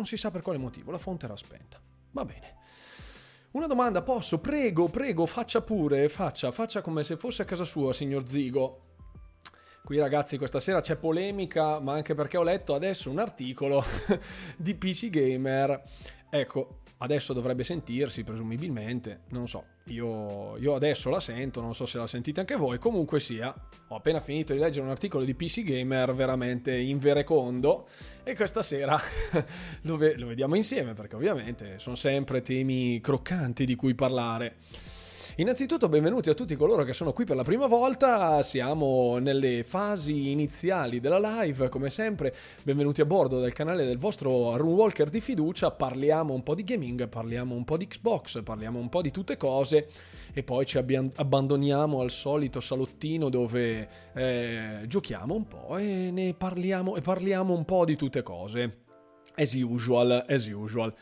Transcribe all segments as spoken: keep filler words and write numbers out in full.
Non si sa per quale motivo, la fonte era spenta. Va bene. Una domanda, posso? Prego, prego, faccia pure, faccia, faccia come se fosse a casa sua, signor Zigo. Qui ragazzi questa sera c'è polemica, ma anche perché ho letto adesso un articolo di P C Gamer. Ecco, adesso dovrebbe sentirsi presumibilmente, non so, io, io adesso la sento, non so se la sentite anche voi, comunque sia, ho appena finito di leggere un articolo di P C Gamer veramente inverecondo e questa sera lo, ve- lo vediamo insieme perché ovviamente sono sempre temi croccanti di cui parlare. Innanzitutto benvenuti a tutti coloro che sono qui per la prima volta, siamo nelle fasi iniziali della live, come sempre benvenuti a bordo del canale del vostro Runewalker di fiducia, parliamo un po' di gaming, parliamo un po' di Xbox, parliamo un po' di tutte cose e poi ci abbian- abbandoniamo al solito salottino dove eh, giochiamo un po' e ne parliamo e parliamo un po' di tutte cose. As usual, as usual.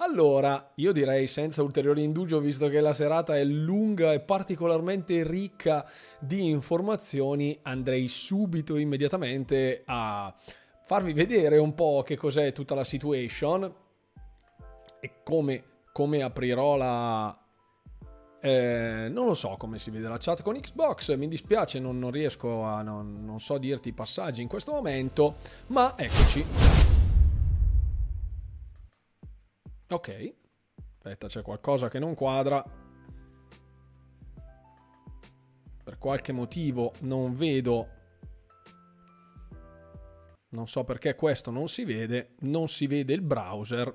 Allora, io direi senza ulteriore indugio, visto che la serata è lunga e particolarmente ricca di informazioni, andrei subito immediatamente a farvi vedere un po' che cos'è tutta la situation e come, come aprirò la... Eh, non lo so come si vede la chat con Xbox, mi dispiace, non, non riesco a... Non, non so dirti i passaggi in questo momento, ma eccoci. Ok, aspetta, c'è qualcosa che non quadra. Per qualche motivo non vedo. Non so perché questo non si vede. Non si vede il browser.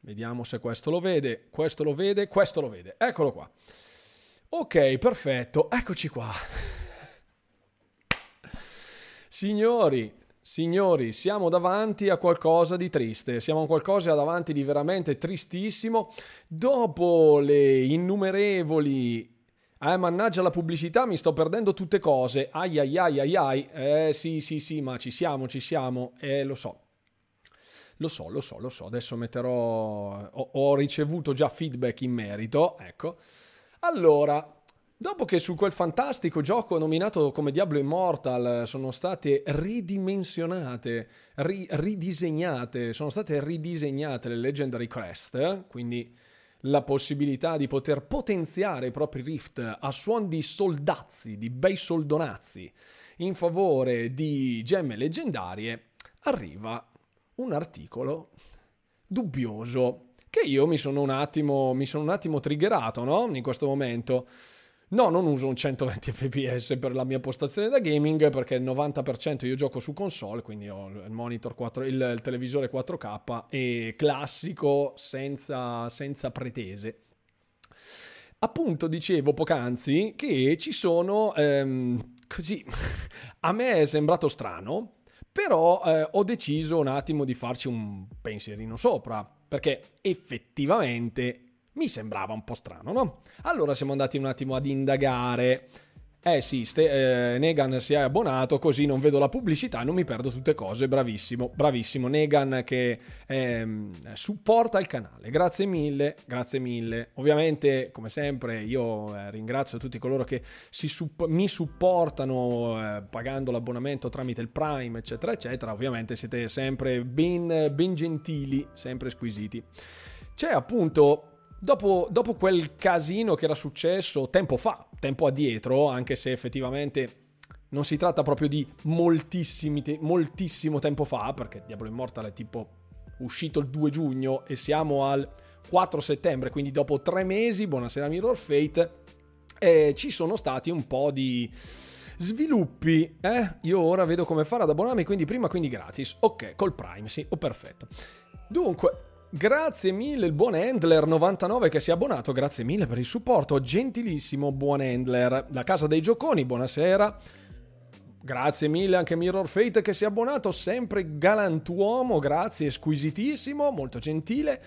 Vediamo se questo lo vede. Questo lo vede. Questo lo vede. Eccolo qua. Ok, perfetto. Eccoci qua. Signori. Signori, siamo davanti a qualcosa di triste, siamo a qualcosa davanti di veramente tristissimo. Dopo le innumerevoli... Eh, mannaggia la pubblicità, mi sto perdendo tutte cose. Ai ai ai ai ai. Eh sì sì sì, ma ci siamo, ci siamo. Eh lo so. Lo so, lo so, lo so. Adesso metterò... Ho, ho ricevuto già feedback in merito, ecco. Allora... Dopo che su quel fantastico gioco nominato come Diablo Immortal sono state ridimensionate, ri- ridisegnate, sono state ridisegnate le Legendary Crest, eh? Quindi la possibilità di poter potenziare i propri Rift a suon di soldazzi, di bei soldonazzi, in favore di gemme leggendarie, arriva un articolo dubbioso che io mi sono un attimo, mi sono un attimo triggerato, no? In questo momento... No, non uso un centoventi effe pi esse per la mia postazione da gaming perché il novanta per cento io gioco su console, quindi ho il monitor quattro, il, il televisore quattro K e classico senza, senza pretese. Appunto dicevo poc'anzi che ci sono, ehm, così, a me è sembrato strano, però eh, ho deciso un attimo di farci un pensierino sopra perché effettivamente... Mi sembrava un po' strano, no? Allora siamo andati un attimo ad indagare. Eh sì, ste, eh, Negan si è abbonato, così non vedo la pubblicità, non mi perdo tutte cose. Bravissimo, bravissimo Negan che eh, supporta il canale. Grazie mille, grazie mille. Ovviamente, come sempre, io eh, ringrazio tutti coloro che si supp- mi supportano eh, pagando l'abbonamento tramite il Prime, eccetera, eccetera. Ovviamente siete sempre ben, ben gentili, sempre squisiti. C'è appunto... Dopo, dopo quel casino che era successo tempo fa, tempo addietro, anche se effettivamente non si tratta proprio di moltissimi te- moltissimo tempo fa, perché Diablo Immortal è tipo uscito il due giugno e siamo al quattro settembre, quindi dopo tre mesi, buonasera Mirror Fate, eh, ci sono stati un po' di sviluppi, eh? Io ora vedo come fare ad abbonarmi, quindi prima quindi gratis, ok, col Prime, sì, oh perfetto. Dunque... Grazie mille il buon Handler novantanove che si è abbonato, grazie mille per il supporto, gentilissimo buon Handler, la casa dei gioconi, buonasera, grazie mille anche Mirror Fate che si è abbonato, sempre galantuomo, grazie, squisitissimo, molto gentile.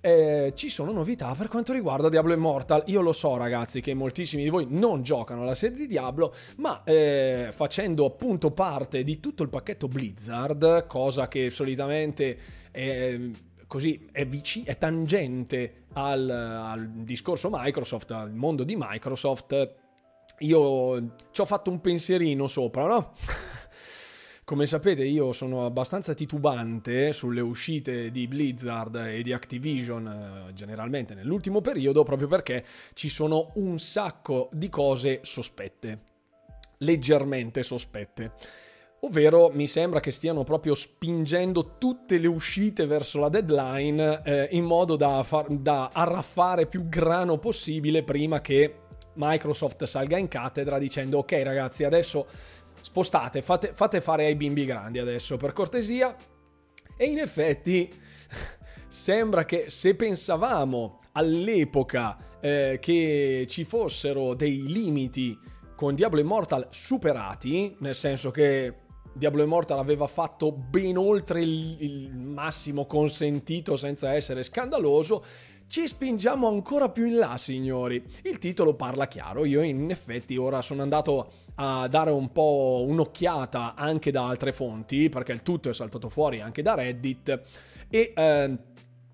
Eh, ci sono novità per quanto riguarda Diablo Immortal. Io lo so ragazzi che moltissimi di voi non giocano alla serie di Diablo, ma eh, facendo appunto parte di tutto il pacchetto Blizzard, cosa che solitamente... Eh, così è, vic- è tangente al, al discorso Microsoft, al mondo di Microsoft, io ci ho fatto un pensierino sopra, no? Come sapete, io sono abbastanza titubante sulle uscite di Blizzard e di Activision, generalmente nell'ultimo periodo, proprio perché ci sono un sacco di cose sospette, leggermente sospette. Ovvero mi sembra che stiano proprio spingendo tutte le uscite verso la deadline eh, in modo da, far, da arraffare più grano possibile prima che Microsoft salga in cattedra dicendo: ok ragazzi, adesso spostate, fate, fate fare ai bimbi grandi adesso, per cortesia. E in effetti sembra che, se pensavamo all'epoca eh, che ci fossero dei limiti con Diablo Immortal superati, nel senso che Diablo Immortal aveva fatto ben oltre il, il massimo consentito senza essere scandaloso, ci spingiamo ancora più in là, signori. Il titolo parla chiaro. Io in effetti ora sono andato a dare un po' un'occhiata anche da altre fonti, perché il tutto è saltato fuori anche da Reddit, e eh,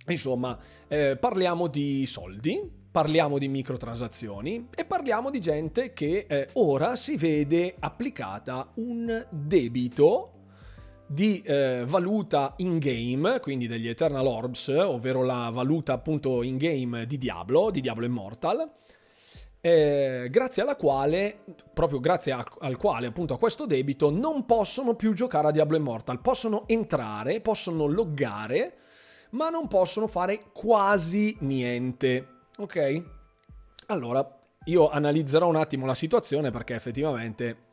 insomma eh, parliamo di soldi, parliamo di microtransazioni e parliamo di gente che eh, ora si vede applicata un debito di eh, valuta in-game, quindi degli Eternal Orbs, ovvero la valuta appunto in-game di Diablo, di Diablo Immortal, eh, grazie alla quale, proprio grazie a, al quale appunto a questo debito, non possono più giocare a Diablo Immortal. Possono entrare, possono loggare, ma non possono fare quasi niente, ok? Allora, io analizzerò un attimo la situazione, perché effettivamente...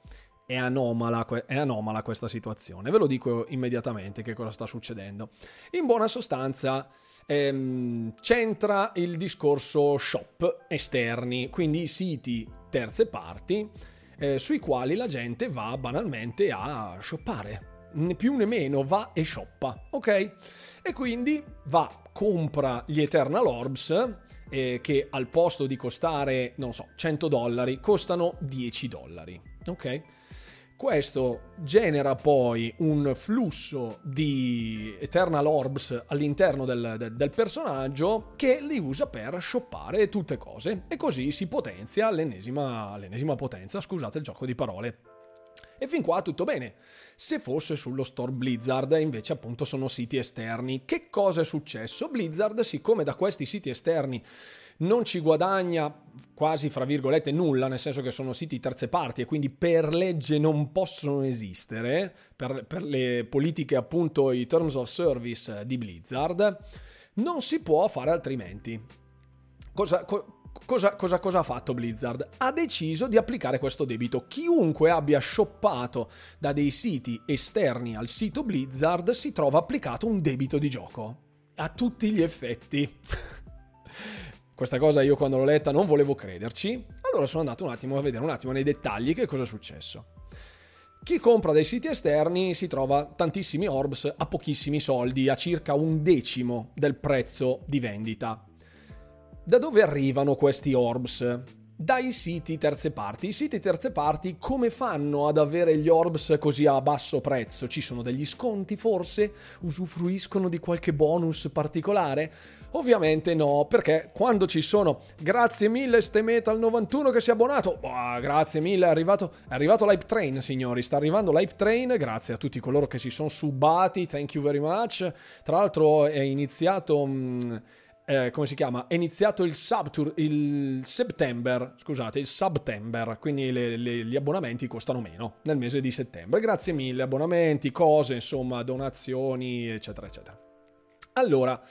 È anomala, è anomala questa situazione. Ve lo dico immediatamente che cosa sta succedendo. In buona sostanza ehm, c'entra il discorso shop esterni, quindi i siti terze parti eh, sui quali la gente va banalmente a shoppare, né più né meno, va e shoppa, ok? E quindi va, compra gli Eternal Orbs eh, che al posto di costare, non so, cento dollari, costano dieci dollari, ok? Questo genera poi un flusso di Eternal Orbs all'interno del, del, del personaggio, che li usa per shoppare tutte cose, e così si potenzia l'ennesima, l'ennesima potenza, scusate il gioco di parole. E fin qua tutto bene. Se fosse sullo store Blizzard, invece appunto sono siti esterni. Che cosa è successo? Blizzard, siccome da questi siti esterni non ci guadagna quasi, fra virgolette, nulla, nel senso che sono siti terze parti e quindi per legge non possono esistere, per, per le politiche appunto, i terms of service di Blizzard, non si può fare altrimenti. Cosa... Co- Cosa, cosa, cosa ha fatto Blizzard? Ha deciso di applicare questo debito. Chiunque abbia shoppato da dei siti esterni al sito Blizzard si trova applicato un debito di gioco, a tutti gli effetti. Questa cosa io, quando l'ho letta, non volevo crederci. Allora sono andato un attimo a vedere un attimo nei dettagli che cosa è successo. Chi compra dai siti esterni si trova tantissimi orbs a pochissimi soldi, a circa un decimo del prezzo di vendita. Da dove arrivano questi orbs? Dai siti terze parti. I siti terze parti come fanno ad avere gli orbs così a basso prezzo? Ci sono degli sconti forse? Usufruiscono di qualche bonus particolare? Ovviamente no, perché quando ci sono grazie mille Stemetal novantuno che si è abbonato, oh, grazie mille, è arrivato, è arrivato l'hype train, signori, sta arrivando l'hype train, grazie a tutti coloro che si sono subati, thank you very much. Tra l'altro è iniziato... Mh, Eh, come si chiama? È iniziato il subtour, il settembre, scusate, il settembre, quindi le, le, gli abbonamenti costano meno nel mese di settembre. Grazie mille, abbonamenti, cose, insomma, donazioni, eccetera, eccetera. Allora,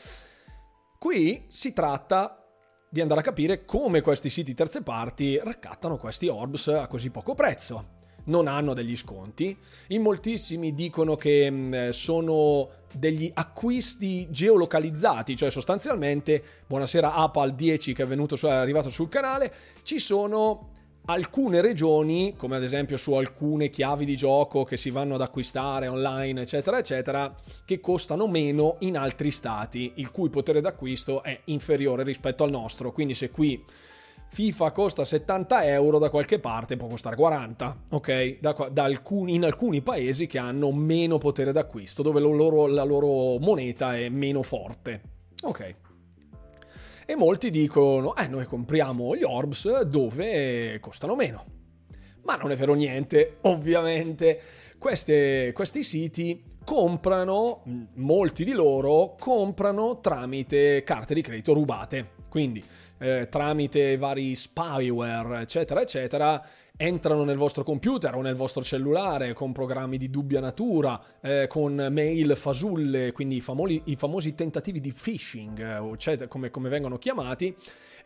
qui si tratta di andare a capire come questi siti terze parti raccattano questi orbs a così poco prezzo. Non hanno degli sconti, in moltissimi dicono che sono degli acquisti geolocalizzati, cioè sostanzialmente, buonasera Apal dieci che è, venuto, è arrivato sul canale, ci sono alcune regioni, come ad esempio su alcune chiavi di gioco che si vanno ad acquistare online, eccetera, eccetera, che costano meno in altri stati, il cui potere d'acquisto è inferiore rispetto al nostro, quindi se qui... FIFA costa settanta euro, da qualche parte può costare quaranta, ok? Da, da alcuni, in alcuni paesi che hanno meno potere d'acquisto, dove lo loro, la loro moneta è meno forte, ok? E molti dicono, eh, noi compriamo gli orbs dove costano meno. Ma non è vero niente, ovviamente. Queste, questi siti comprano, molti di loro comprano tramite carte di credito rubate, quindi eh, tramite vari spyware eccetera eccetera, entrano nel vostro computer o nel vostro cellulare con programmi di dubbia natura, eh, con mail fasulle, quindi i, famoli, i famosi tentativi di phishing, eccetera, come, come vengono chiamati,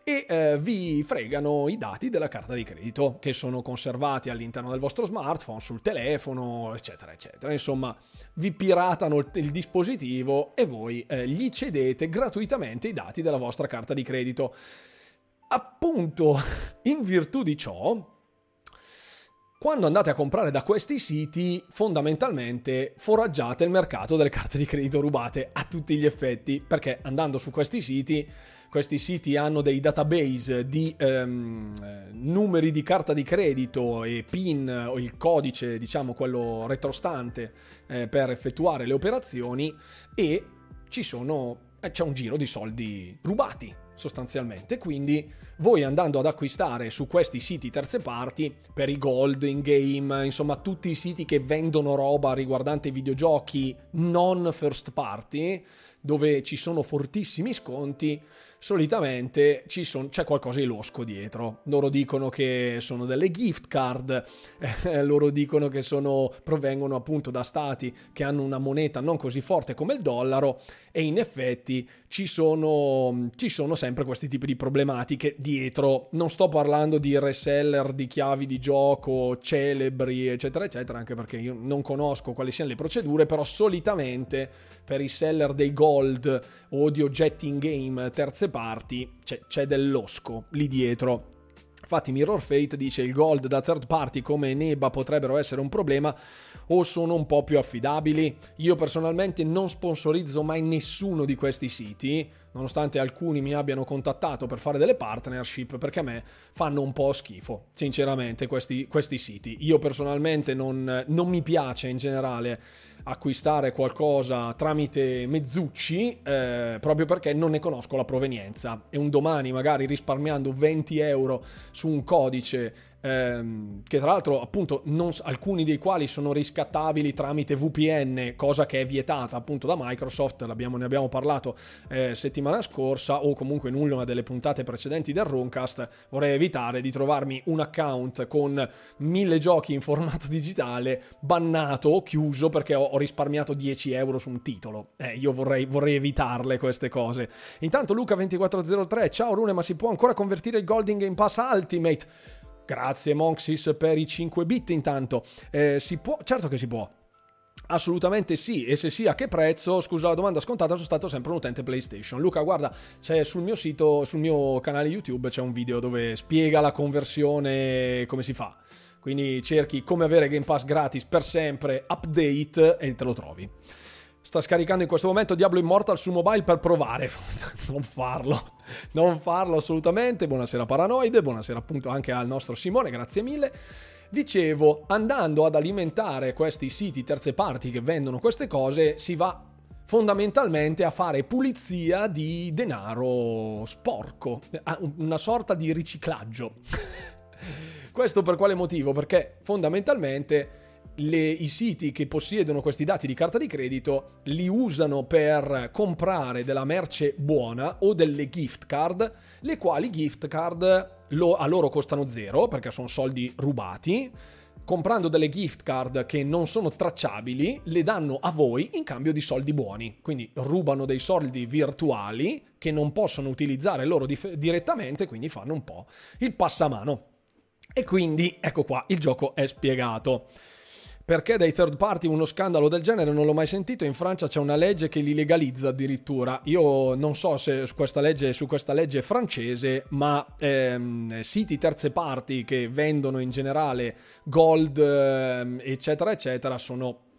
e eh, vi fregano i dati della carta di credito che sono conservati all'interno del vostro smartphone, sul telefono, eccetera, eccetera. Insomma, vi piratano il, il dispositivo e voi eh, gli cedete gratuitamente i dati della vostra carta di credito. Appunto, in virtù di ciò, quando andate a comprare da questi siti, fondamentalmente foraggiate il mercato delle carte di credito rubate a tutti gli effetti, perché andando su questi siti, questi siti hanno dei database di ehm, numeri di carta di credito e PIN, o il codice, diciamo quello retrostante, eh, per effettuare le operazioni, e ci sono, eh, c'è un giro di soldi rubati, sostanzialmente. Quindi voi, andando ad acquistare su questi siti terze parti, per i gold in game, insomma tutti i siti che vendono roba riguardante i videogiochi non first party, dove ci sono fortissimi sconti, solitamente ci son, c'è qualcosa di losco dietro. Loro dicono che sono delle gift card, eh, loro dicono che sono provengono appunto da stati che hanno una moneta non così forte come il dollaro, e in effetti ci sono, ci sono sempre questi tipi di problematiche dietro. Non sto parlando di reseller di chiavi di gioco celebri eccetera eccetera, anche perché io non conosco quali siano le procedure, però solitamente per i seller dei gold Gold o di oggetti in game terze parti c'è, c'è del losco lì dietro. Infatti Mirror Fate dice: il gold da third party come Neba potrebbero essere un problema, o sono un po' più affidabili? Io personalmente non sponsorizzo mai nessuno di questi siti, nonostante alcuni mi abbiano contattato per fare delle partnership, perché a me fanno un po' schifo sinceramente questi, questi siti. Io personalmente non, non mi piace in generale acquistare qualcosa tramite mezzucci, eh, proprio perché non ne conosco la provenienza, e un domani magari risparmiando venti euro su un codice ehm, che tra l'altro appunto non, alcuni dei quali sono riscattabili tramite V P N, cosa che è vietata appunto da Microsoft, l'abbiamo, ne abbiamo parlato eh, settimana scorsa, o comunque in una delle puntate precedenti del Roomcast. Vorrei evitare di trovarmi un account con mille giochi in formato digitale bannato o chiuso perché ho, ho risparmiato dieci euro su un titolo. Eh, io vorrei, vorrei evitarle queste cose. Intanto Luca ventiquattro zero tre, ciao Rune, ma si può ancora convertire il Gold in Game Pass Ultimate? Grazie Monxis per i cinque bit. Intanto eh, si può, certo che si può, assolutamente sì. E se sì, a che prezzo? Scusa la domanda scontata, sono stato sempre un utente PlayStation. Luca, guarda, c'è sul mio sito, sul mio canale YouTube c'è un video dove spiega la conversione, come si fa, quindi cerchi come avere Game Pass gratis per sempre, update, e te lo trovi. Sta scaricando in questo momento Diablo Immortal su mobile per provare. Non farlo, non farlo assolutamente. Buonasera Paranoide, buonasera appunto anche al nostro Simone, grazie mille. Dicevo, andando ad alimentare questi siti terze parti che vendono queste cose, si va fondamentalmente a fare pulizia di denaro sporco, una sorta di riciclaggio. Questo per quale motivo? Perché fondamentalmente Le, i siti che possiedono questi dati di carta di credito li usano per comprare della merce buona o delle gift card, le quali gift card lo, a loro costano zero perché sono soldi rubati. Comprando delle gift card che non sono tracciabili, le danno a voi in cambio di soldi buoni, quindi rubano dei soldi virtuali che non possono utilizzare loro dif- direttamente, quindi fanno un po' il passamano. E quindi ecco qua, il gioco è spiegato. Perché dai third party uno scandalo del genere non l'ho mai sentito. In Francia c'è una legge che li legalizza addirittura. Io non so se su questa legge, su questa legge francese, ma ehm, siti terze parti che vendono in generale gold ehm, eccetera eccetera sono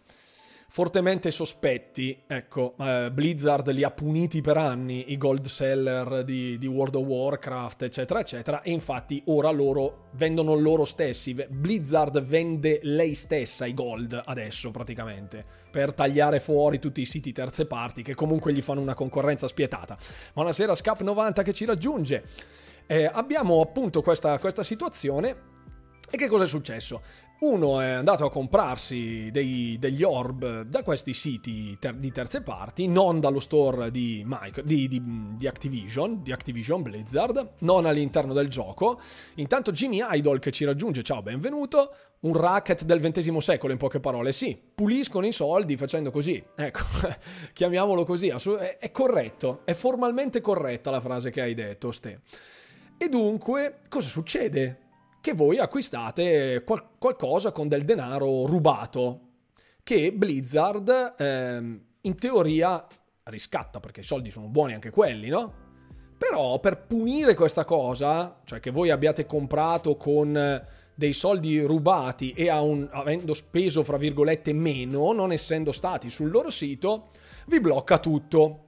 fortemente sospetti. Ecco, eh, Blizzard li ha puniti per anni, i gold seller di, di World of Warcraft eccetera eccetera, e infatti ora loro vendono loro stessi. Blizzard vende lei stessa i gold adesso praticamente, per tagliare fuori tutti i siti terze parti che comunque gli fanno una concorrenza spietata. Buonasera Scap novanta che ci raggiunge. Eh, abbiamo appunto questa, questa situazione. E che cosa è successo? Uno è andato a comprarsi dei, degli orb da questi siti ter- di terze parti, non dallo store di, Micro, di, di, di Activision, di Activision Blizzard, non all'interno del gioco. Intanto Jimmy Idol che ci raggiunge, ciao, benvenuto. Un racket del ventesimo secolo, in poche parole. Sì, puliscono i soldi facendo così. Ecco, chiamiamolo così. È, è corretto, è formalmente corretta la frase che hai detto, Ste. E dunque, cosa succede? Che voi acquistate qual- qualcosa con del denaro rubato, che Blizzard ehm, in teoria riscatta, perché i soldi sono buoni anche quelli, no? Però per punire questa cosa, cioè che voi abbiate comprato con dei soldi rubati e a un, avendo speso fra virgolette meno, non essendo stati sul loro sito, vi blocca tutto,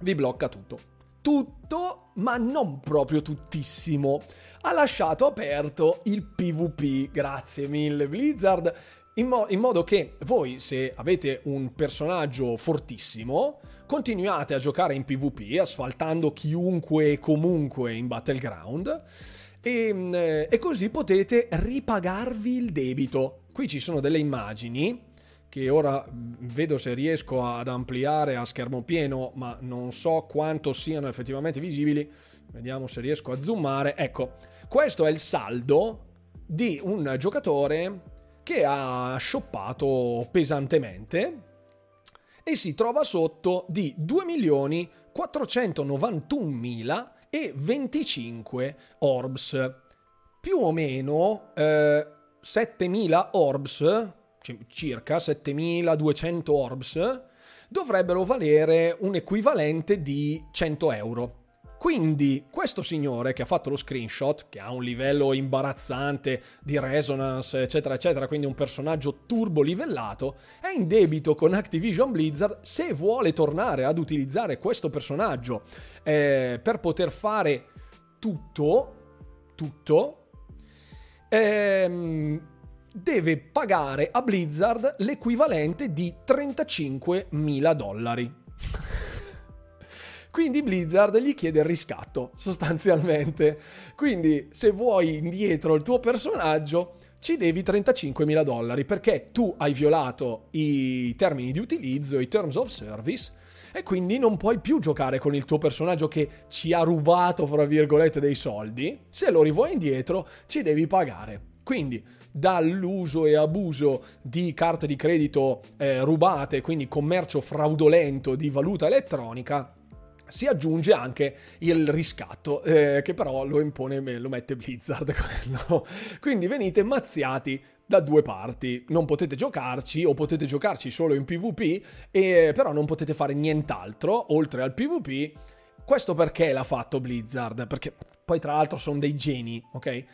vi blocca tutto, tutto ma non proprio tuttissimo. Ha lasciato aperto il P V P, grazie mille Blizzard, in, mo- in modo che voi, se avete un personaggio fortissimo, continuate a giocare in P V P asfaltando chiunque e comunque in Battleground. E, e così potete ripagarvi il debito. Qui ci sono delle immagini che ora vedo se riesco ad ampliare a schermo pieno, ma non so quanto siano effettivamente visibili. Vediamo se riesco a zoomare. Ecco, questo è il saldo di un giocatore che ha shoppato pesantemente e si trova sotto di due milioni quattrocentonovantunomila e venticinque orbs, più o meno eh, settemila orbs, circa settemiladuecento orbs, dovrebbero valere un equivalente di cento euro. Quindi questo signore che ha fatto lo screenshot, che ha un livello imbarazzante di resonance eccetera eccetera, quindi un personaggio turbo livellato, è in debito con Activision Blizzard. Se vuole tornare ad utilizzare questo personaggio eh, per poter fare tutto tutto ehm, deve pagare a Blizzard l'equivalente di trentacinquemila dollari. Quindi Blizzard gli chiede il riscatto, sostanzialmente. Quindi se vuoi indietro il tuo personaggio ci devi trentacinquemila dollari, perché tu hai violato i termini di utilizzo, i terms of service, e quindi non puoi più giocare con il tuo personaggio che ci ha rubato, fra virgolette, dei soldi. Se lo rivuoi indietro ci devi pagare. Quindi dall'uso e abuso di carte di credito eh, rubate, quindi commercio fraudolento di valuta elettronica, si aggiunge anche il riscatto eh, che però lo impone, lo mette Blizzard quello. Quindi venite mazziati da due parti, non potete giocarci o potete giocarci solo in P V P, e però non potete fare nient'altro oltre al P V P. Questo perché l'ha fatto Blizzard? Perché poi tra l'altro sono dei geni, ok?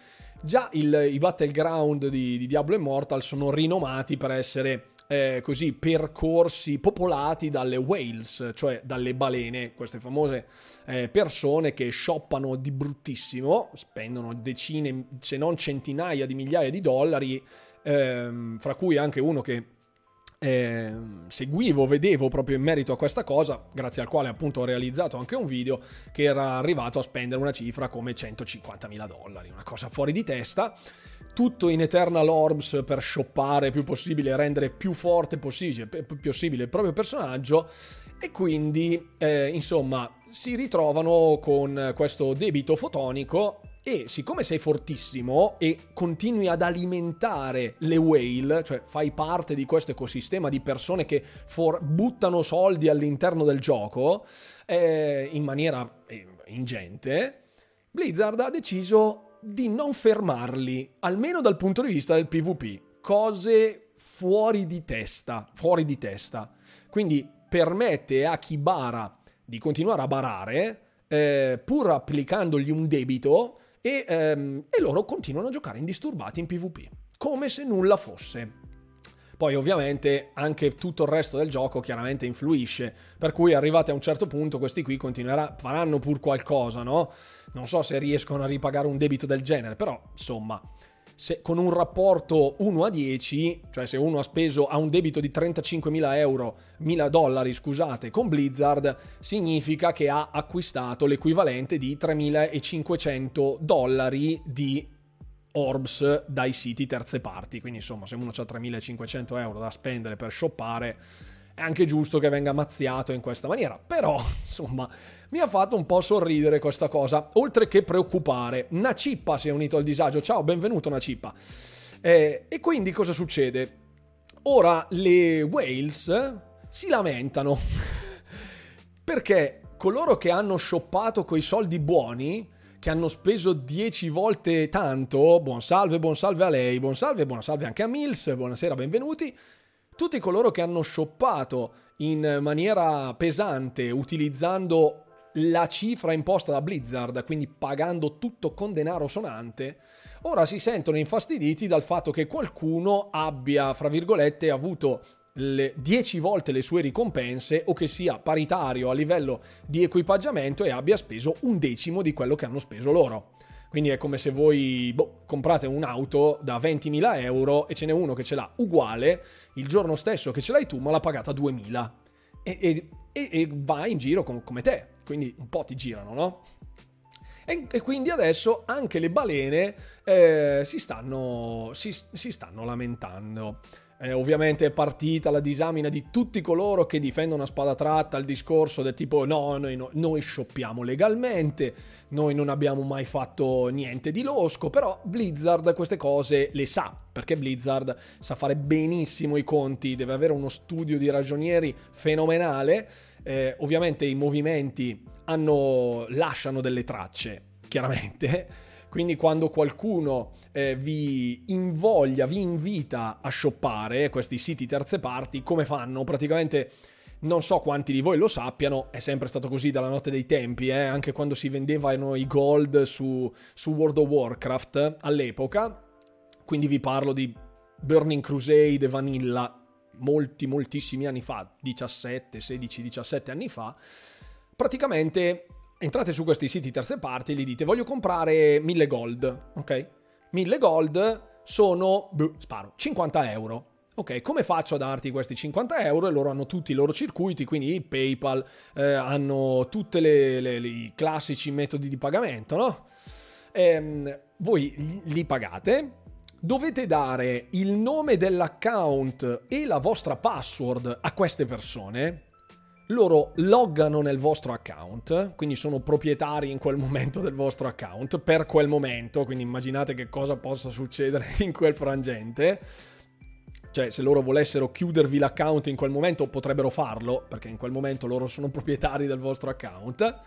Già il, i Battleground di, di Diablo Immortal sono rinomati per essere Eh, così percorsi popolati dalle whales, cioè dalle balene, queste famose eh, persone che shoppano di bruttissimo, spendono decine se non centinaia di migliaia di dollari, ehm, fra cui anche uno che eh, seguivo, vedevo proprio in merito a questa cosa, grazie al quale appunto ho realizzato anche un video, che era arrivato a spendere una cifra come centocinquantamila dollari, una cosa fuori di testa. Tutto in Eternal Orbs per shoppare più possibile, rendere più forte possibile, possibile il proprio personaggio, e quindi eh, insomma si ritrovano con questo debito fotonico. E siccome sei fortissimo e continui ad alimentare le whale, cioè fai parte di questo ecosistema di persone che for- buttano soldi all'interno del gioco eh, in maniera eh, ingente, Blizzard ha deciso di non fermarli, almeno dal punto di vista del P V P. Cose fuori di testa, fuori di testa. Quindi permette a chi bara di continuare a barare, eh, pur applicandogli un debito, e, ehm, e loro continuano a giocare indisturbati in P V P, come se nulla fosse. Poi ovviamente anche tutto il resto del gioco chiaramente influisce, per cui arrivate a un certo punto questi qui continuerà, faranno pur qualcosa, no? Non so se riescono a ripagare un debito del genere, però insomma, se con un rapporto uno a dieci, cioè se uno ha speso ha un debito di trentacinquemila euro, mille dollari scusate, con Blizzard, significa che ha acquistato l'equivalente di tremilacinquecento dollari di orbs dai siti terze parti. Quindi insomma, se uno ha tremilacinquecento euro da spendere per shoppare, è anche giusto che venga mazziato in questa maniera. Però insomma, mi ha fatto un po' sorridere questa cosa, oltre che preoccupare. Una cippa si è unito al disagio. Ciao, benvenuto una cippa. Eh, e quindi cosa succede? Ora le whales si lamentano perché coloro che hanno shoppato coi soldi buoni, che hanno speso dieci volte tanto, buon salve, buon salve a lei, buon salve, buon salve anche a Mills, buonasera, benvenuti. Tutti coloro che hanno shoppato in maniera pesante utilizzando la cifra imposta da Blizzard, quindi pagando tutto con denaro sonante, ora si sentono infastiditi dal fatto che qualcuno abbia, fra virgolette, avuto le dieci volte le sue ricompense, o che sia paritario a livello di equipaggiamento e abbia speso un decimo di quello che hanno speso loro. Quindi è come se voi boh, comprate un'auto da ventimila euro e ce n'è uno che ce l'ha uguale il giorno stesso che ce l'hai tu, ma l'ha pagata duemila e, e, e va in giro com- come te, quindi un po' ti girano, no? E, e quindi adesso anche le balene eh, si, stanno, si, si stanno lamentando. Eh, ovviamente è partita la disamina di tutti coloro che difendono a spada tratta il discorso del tipo no, noi, no, noi shoppiamo legalmente, noi non abbiamo mai fatto niente di losco. Però Blizzard queste cose le sa, perché Blizzard sa fare benissimo i conti, deve avere uno studio di ragionieri fenomenale. Eh, ovviamente i movimenti hanno, lasciano delle tracce, chiaramente. Quindi quando qualcuno eh, vi invoglia, vi invita a shoppare questi siti terze parti, come fanno? Praticamente non so quanti di voi lo sappiano, è sempre stato così dalla notte dei tempi, eh? Anche quando si vendevano i gold su, su World of Warcraft all'epoca. Quindi vi parlo di Burning Crusade e Vanilla, molti, moltissimi anni fa, diciassette, sedici, diciassette anni fa. Praticamente entrate su questi siti terze parti e gli dite voglio comprare mille gold, ok? mille gold sono, buh, sparo, cinquanta euro, ok? Come faccio a darti questi cinquanta euro? E loro hanno tutti i loro circuiti, quindi il PayPal, eh, hanno tutti i classici metodi di pagamento, no? Ehm, voi li pagate, dovete dare il nome dell'account e la vostra password a queste persone. Loro loggano nel vostro account, quindi sono proprietari in quel momento del vostro account, per quel momento, quindi immaginate che cosa possa succedere in quel frangente. Cioè, se loro volessero chiudervi l'account in quel momento potrebbero farlo, perché in quel momento loro sono proprietari del vostro account.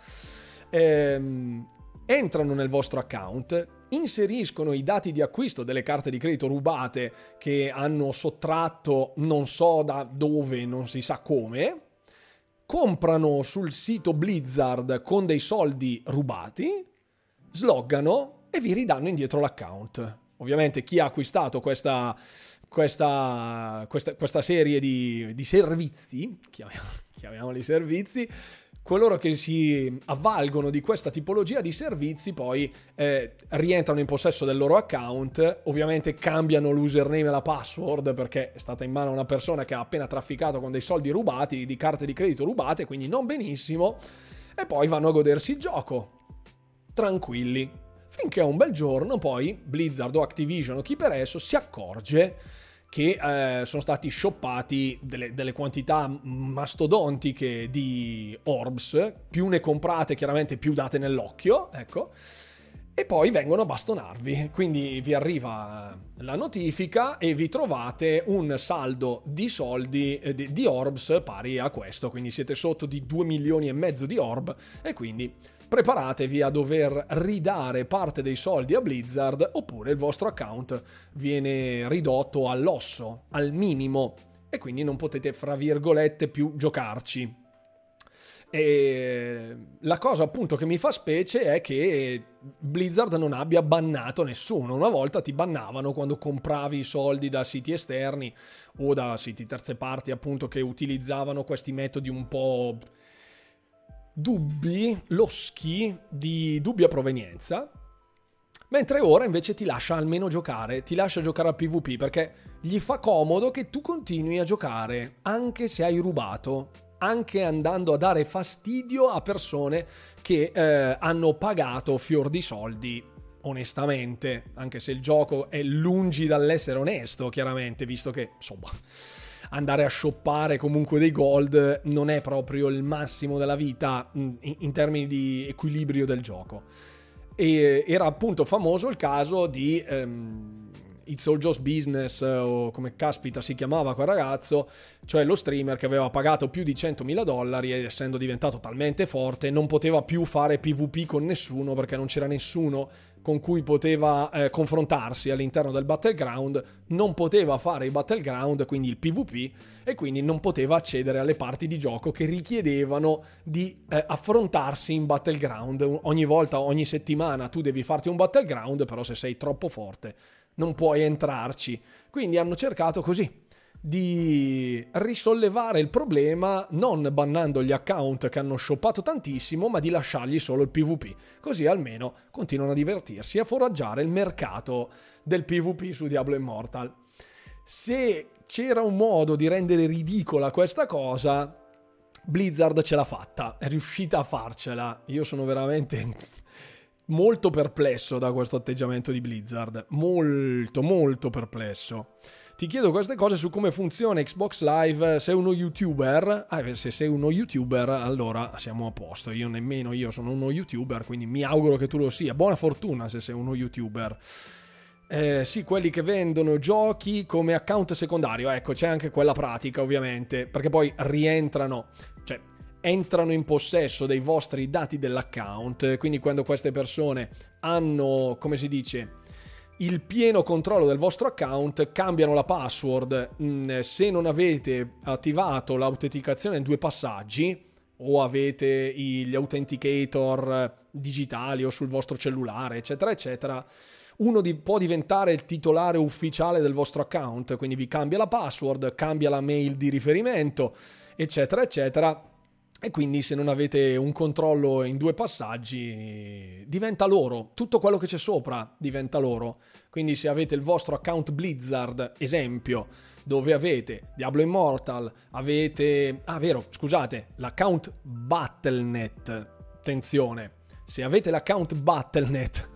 Ehm, entrano nel vostro account, inseriscono i dati di acquisto delle carte di credito rubate che hanno sottratto non so da dove, non si sa come, comprano sul sito Blizzard con dei soldi rubati, sloggano e vi ridanno indietro l'account. Ovviamente chi ha acquistato questa, questa, questa, questa serie di, di servizi, chiamiamoli servizi, coloro che si avvalgono di questa tipologia di servizi poi eh, rientrano in possesso del loro account, ovviamente cambiano l'username e la password perché è stata in mano una persona che ha appena trafficato con dei soldi rubati, di carte di credito rubate, quindi non benissimo, e poi vanno a godersi il gioco, tranquilli, finché un bel giorno poi Blizzard o Activision o chi per esso si accorge che eh, sono stati shoppati delle, delle quantità mastodontiche di orbs, più ne comprate chiaramente più date nell'occhio, ecco, e poi vengono a bastonarvi. Quindi vi arriva la notifica e vi trovate un saldo di soldi, eh, di, di orbs pari a questo, quindi siete sotto di due milioni e mezzo di orb e quindi preparatevi a dover ridare parte dei soldi a Blizzard, oppure il vostro account viene ridotto all'osso, al minimo, e quindi non potete, fra virgolette, più giocarci. E la cosa appunto che mi fa specie è che Blizzard non abbia bannato nessuno. Una volta ti bannavano quando compravi i soldi da siti esterni o da siti terze parti, appunto, che utilizzavano questi metodi un po' dubbi, loschi, di dubbia provenienza, mentre ora invece ti lascia almeno giocare, ti lascia giocare al PvP, perché gli fa comodo che tu continui a giocare anche se hai rubato, anche andando a dare fastidio a persone che eh, hanno pagato fior di soldi, onestamente, anche se il gioco è lungi dall'essere onesto, chiaramente, visto che, insomma, andare a shoppare comunque dei gold non è proprio il massimo della vita in, in termini di equilibrio del gioco. E era appunto famoso il caso di um, It's All Just Business, o come caspita si chiamava quel ragazzo, cioè lo streamer che aveva pagato più di centomila dollari e, essendo diventato talmente forte, non poteva più fare PvP con nessuno perché non c'era nessuno con cui poteva eh, confrontarsi all'interno del battleground, non poteva fare i battleground, quindi il PvP, e quindi non poteva accedere alle parti di gioco che richiedevano di eh, affrontarsi in battleground. Ogni volta, ogni settimana tu devi farti un battleground, però se sei troppo forte non puoi entrarci. Quindi hanno cercato così di risollevare il problema, non bannando gli account che hanno shoppato tantissimo, ma di lasciargli solo il PvP, così almeno continuano a divertirsi e a foraggiare il mercato del PvP su Diablo Immortal. Se c'era un modo di rendere ridicola questa cosa, Blizzard ce l'ha fatta, è riuscita a farcela. Io sono veramente molto perplesso da questo atteggiamento di Blizzard, molto molto perplesso. Ti chiedo queste cose su come funziona Xbox Live, sei uno youtuber? Ah, se sei uno youtuber allora siamo a posto, io nemmeno io sono uno youtuber, quindi mi auguro che tu lo sia, buona fortuna se sei uno youtuber. Eh, sì, quelli che vendono giochi come account secondario, ecco, c'è anche quella pratica ovviamente, perché poi rientrano, cioè entrano in possesso dei vostri dati dell'account, quindi quando queste persone hanno, come si dice, il pieno controllo del vostro account, cambiano la password. Se non avete attivato l'autenticazione in due passaggi, o avete gli authenticator digitali o sul vostro cellulare, eccetera eccetera, uno di, può diventare il titolare ufficiale del vostro account, quindi vi cambia la password, cambia la mail di riferimento, eccetera eccetera. E quindi se non avete un controllo in due passaggi, diventa loro, tutto quello che c'è sopra diventa loro. Quindi se avete il vostro account Blizzard, esempio, dove avete Diablo Immortal, avete, ah vero, scusate, l'account Battle punto net, attenzione, se avete l'account Battle punto net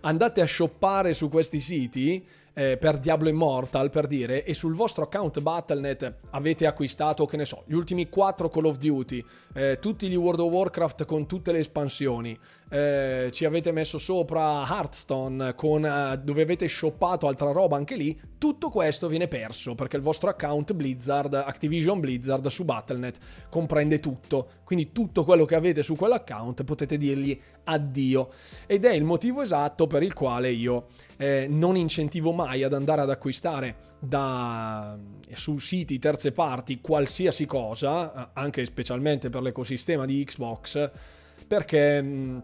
andate a shoppare su questi siti Eh, per Diablo Immortal, per dire, e sul vostro account Battle punto net avete acquistato, che ne so, gli ultimi quattro Call of Duty, eh, tutti gli World of Warcraft con tutte le espansioni, eh, ci avete messo sopra Hearthstone con, eh, dove avete shoppato altra roba anche lì, tutto questo viene perso perché il vostro account Blizzard, Activision Blizzard su Battle punto net comprende tutto, quindi tutto quello che avete su quell'account potete dirgli addio, ed è il motivo esatto per il quale io eh, non incentivo mai ad andare ad acquistare da su siti terze parti qualsiasi cosa, anche specialmente per l'ecosistema di Xbox, perché mh,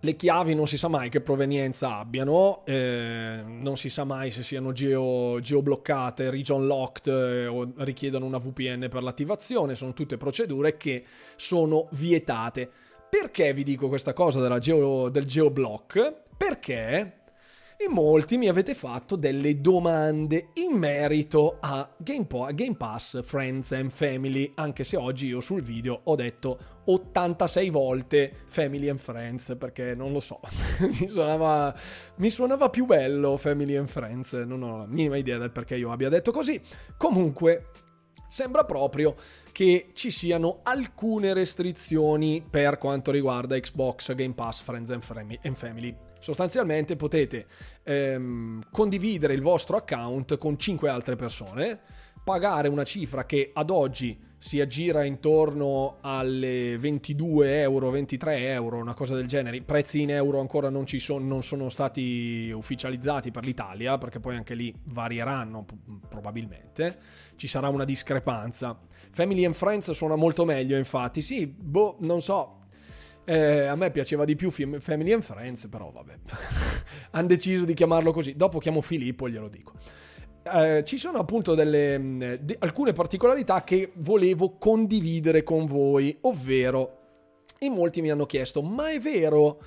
le chiavi non si sa mai che provenienza abbiano, eh, non si sa mai se siano geo, geobloccate, region locked eh, o richiedono una V P N per l'attivazione. Sono tutte procedure che sono vietate. Perché vi dico questa cosa della geo, del geoblock? Perché in molti mi avete fatto delle domande in merito a Game, po- Game Pass, Friends and Family, anche se oggi io sul video ho detto ottantasei volte Family and Friends, perché non lo so, mi, suonava, mi suonava più bello Family and Friends, non ho la minima idea del perché io abbia detto così. Comunque sembra proprio che ci siano alcune restrizioni per quanto riguarda Xbox, Game Pass, Friends and Family. Sostanzialmente potete ehm, condividere il vostro account con cinque altre persone, pagare una cifra che ad oggi si aggira intorno alle ventidue euro, ventitré euro, una cosa del genere. I prezzi in euro ancora non ci sono, non sono stati ufficializzati per l'Italia, perché poi anche lì varieranno probabilmente, ci sarà una discrepanza. Family and Friends suona molto meglio, infatti. Sì, boh, non so. Eh, a me piaceva di più Family and Friends, però vabbè, hanno deciso di chiamarlo così. Dopo chiamo Filippo, glielo dico. Eh, ci sono appunto delle de, alcune particolarità che volevo condividere con voi, ovvero in molti mi hanno chiesto: ma è vero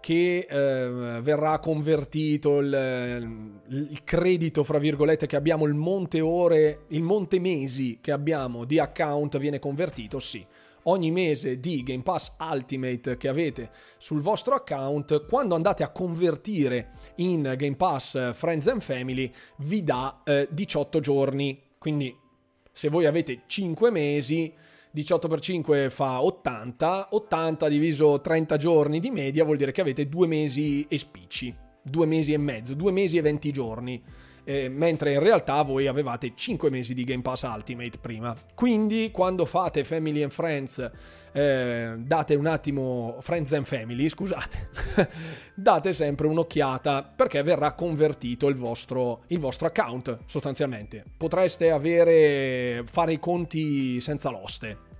che eh, verrà convertito il, il credito, fra virgolette, che abbiamo, il monte ore, il monte mesi che abbiamo di account viene convertito? Sì. ogni mese di Game Pass Ultimate che avete sul vostro account, quando andate a convertire in Game Pass Friends and Family vi dà eh, diciotto giorni. Quindi se voi avete cinque mesi, diciotto per cinque fa ottanta, ottanta diviso trenta giorni di media vuol dire che avete due mesi e spicci, due mesi e mezzo, due mesi e venti giorni, eh, mentre in realtà voi avevate cinque mesi di Game Pass Ultimate prima. Quindi quando fate Family and Friends, eh, date un attimo, Friends and Family, scusate, date sempre un'occhiata, perché verrà convertito il vostro, il vostro account sostanzialmente. Potreste avere, fare i conti senza l'oste.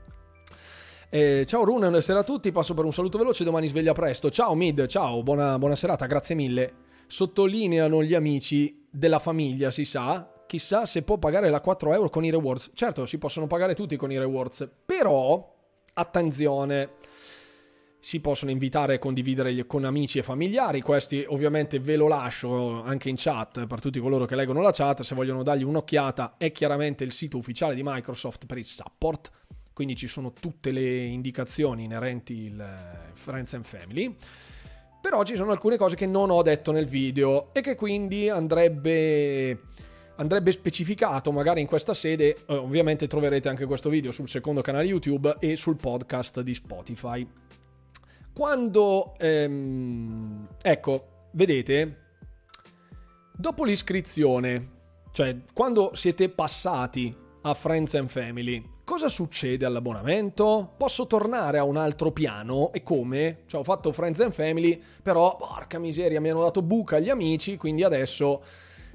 Eh, ciao Rune, buonasera a tutti, passo per un saluto veloce, domani sveglia presto. Ciao Mid, ciao, buona, buona serata, grazie mille. Sottolineano gli amici della famiglia, si sa, chissà se può pagare la quattro euro con i rewards. Certo, si possono pagare tutti con i rewards, però attenzione, si possono invitare e condividere con amici e familiari. Questi ovviamente ve lo lascio anche in chat per tutti coloro che leggono la chat, se vogliono dargli un'occhiata. È chiaramente il sito ufficiale di Microsoft per il support, quindi ci sono tutte le indicazioni inerenti il Friends and Family. Però ci sono alcune cose che non ho detto nel video e che quindi andrebbe, andrebbe specificato magari in questa sede. Eh, ovviamente troverete anche questo video sul secondo canale YouTube e sul podcast di Spotify. Quando, ehm, ecco, vedete, dopo l'iscrizione, cioè quando siete passati a Friends and Family, cosa succede all'abbonamento? Posso tornare a un altro piano? E come? Cioè, ho fatto Friends and Family, però porca miseria, mi hanno dato buca gli amici, quindi adesso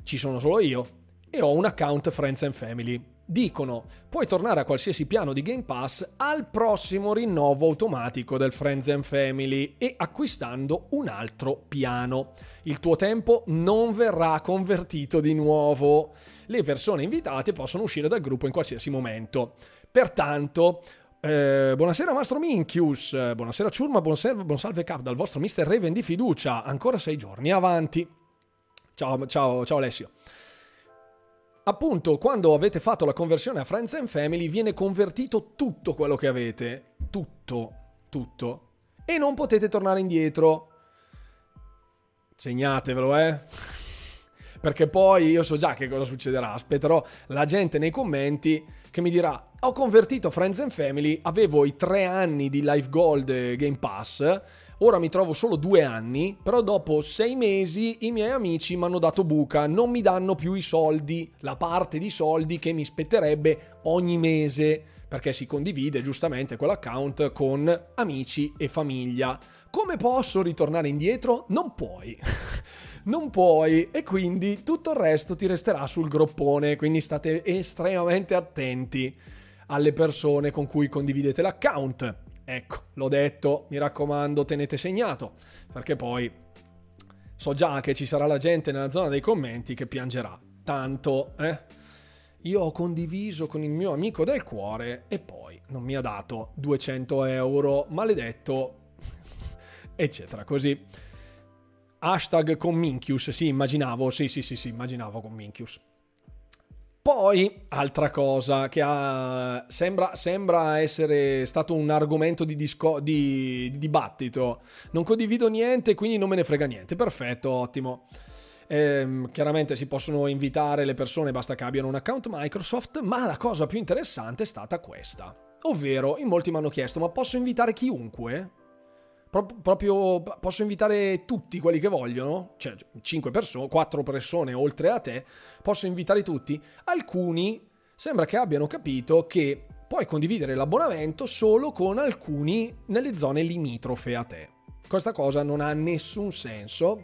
ci sono solo io e ho un account Friends and Family. Dicono, puoi tornare a qualsiasi piano di Game Pass al prossimo rinnovo automatico del Friends and Family e acquistando un altro piano. Il tuo tempo non verrà convertito di nuovo. Le persone invitate possono uscire dal gruppo in qualsiasi momento. Pertanto, eh, buonasera Mastro Minchius, buonasera Ciurma, buonasera, buonsalve Cap dal vostro mister Raven di fiducia, ancora sei giorni avanti. Ciao, ciao, ciao Alessio. Appunto, quando avete fatto la conversione a Friends and Family viene convertito tutto quello che avete, tutto, tutto, e non potete tornare indietro. Segnatevelo, eh, perché poi io so già che cosa succederà. Aspetterò la gente nei commenti che mi dirà: ho convertito Friends and Family, avevo i tre anni di Live Gold e Game Pass, ora mi trovo solo due anni, però dopo sei mesi i miei amici mi hanno dato buca, non mi danno più i soldi, la parte di soldi che mi spetterebbe ogni mese, perché si condivide giustamente quell'account con amici e famiglia. Come posso ritornare indietro? Non puoi, non puoi, e quindi tutto il resto ti resterà sul groppone, quindi state estremamente attenti alle persone con cui condividete l'account. Ecco, l'ho detto, mi raccomando, tenete segnato, perché poi so già che ci sarà la gente nella zona dei commenti che piangerà. Tanto, eh, io ho condiviso con il mio amico del cuore e poi non mi ha dato duecento euro, maledetto, eccetera, così. Hashtag con Minchius, sì, immaginavo, sì, sì, sì, sì, immaginavo con Minchius. Poi, altra cosa che ha, sembra, sembra essere stato un argomento di, disco, di, di dibattito. Non condivido niente, quindi non me ne frega niente. Perfetto, ottimo. Ehm, chiaramente si possono invitare le persone, basta che abbiano un account Microsoft, ma la cosa più interessante è stata questa. Ovvero, in molti mi hanno chiesto, ma posso invitare chiunque? Pro- proprio posso invitare tutti quelli che vogliono, cioè cinque persone, quattro persone oltre a te, posso invitare tutti. Alcuni sembra che abbiano capito che puoi condividere l'abbonamento solo con alcuni nelle zone limitrofe a te. Questa cosa non ha nessun senso.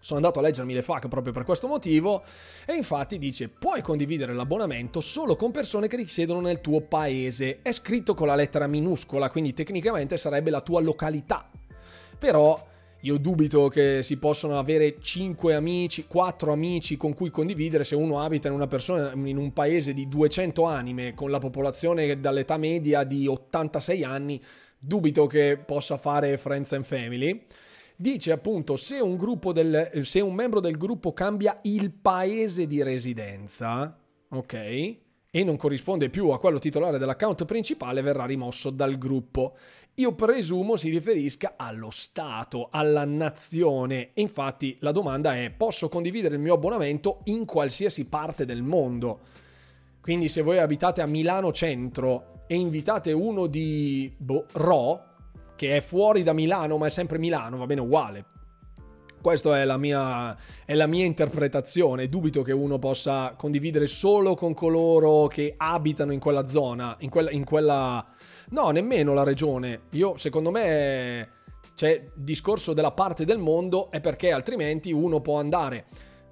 Sono andato a leggermi le F A Q proprio per questo motivo e infatti dice: puoi condividere l'abbonamento solo con persone che risiedono nel tuo paese. È scritto con la lettera minuscola, quindi tecnicamente sarebbe la tua località. Però io dubito che si possano avere cinque amici, quattro amici con cui condividere se uno abita in una persona in un paese di duecento anime con la popolazione dall'età media di ottantasei anni. Dubito che possa fare Friends and Family. Dice appunto, se un gruppo del, se un membro del gruppo cambia il paese di residenza, ok, e e non corrisponde più a quello titolare dell'account principale, verrà rimosso dal gruppo. Io presumo si riferisca allo Stato, alla nazione. Infatti la domanda è: posso condividere il mio abbonamento in qualsiasi parte del mondo? Quindi se voi abitate a Milano Centro e invitate uno di boh, Ro, che è fuori da Milano ma è sempre Milano, va bene uguale. Questa è la mia, è la mia interpretazione. Dubito che uno possa condividere solo con coloro che abitano in quella zona, in quella, in quella... no, nemmeno la regione. Io, secondo me, c'è il discorso della parte del mondo, è perché altrimenti uno può andare,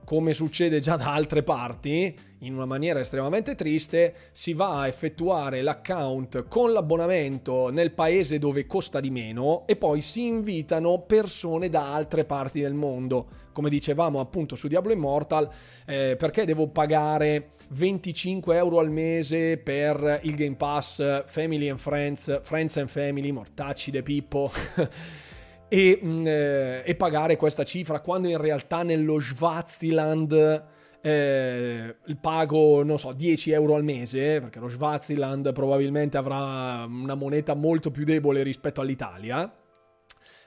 come succede già da altre parti, in una maniera estremamente triste, si va a effettuare l'account con l'abbonamento nel paese dove costa di meno e poi si invitano persone da altre parti del mondo. Come dicevamo appunto su Diablo Immortal, eh, perché devo pagare venticinque euro al mese per il Game Pass Family and Friends, Friends and Family, mortacci de Pippo... E, eh, e pagare questa cifra quando in realtà nello Swaziland eh, pago, non so, dieci euro al mese, perché lo Swaziland probabilmente avrà una moneta molto più debole rispetto all'Italia,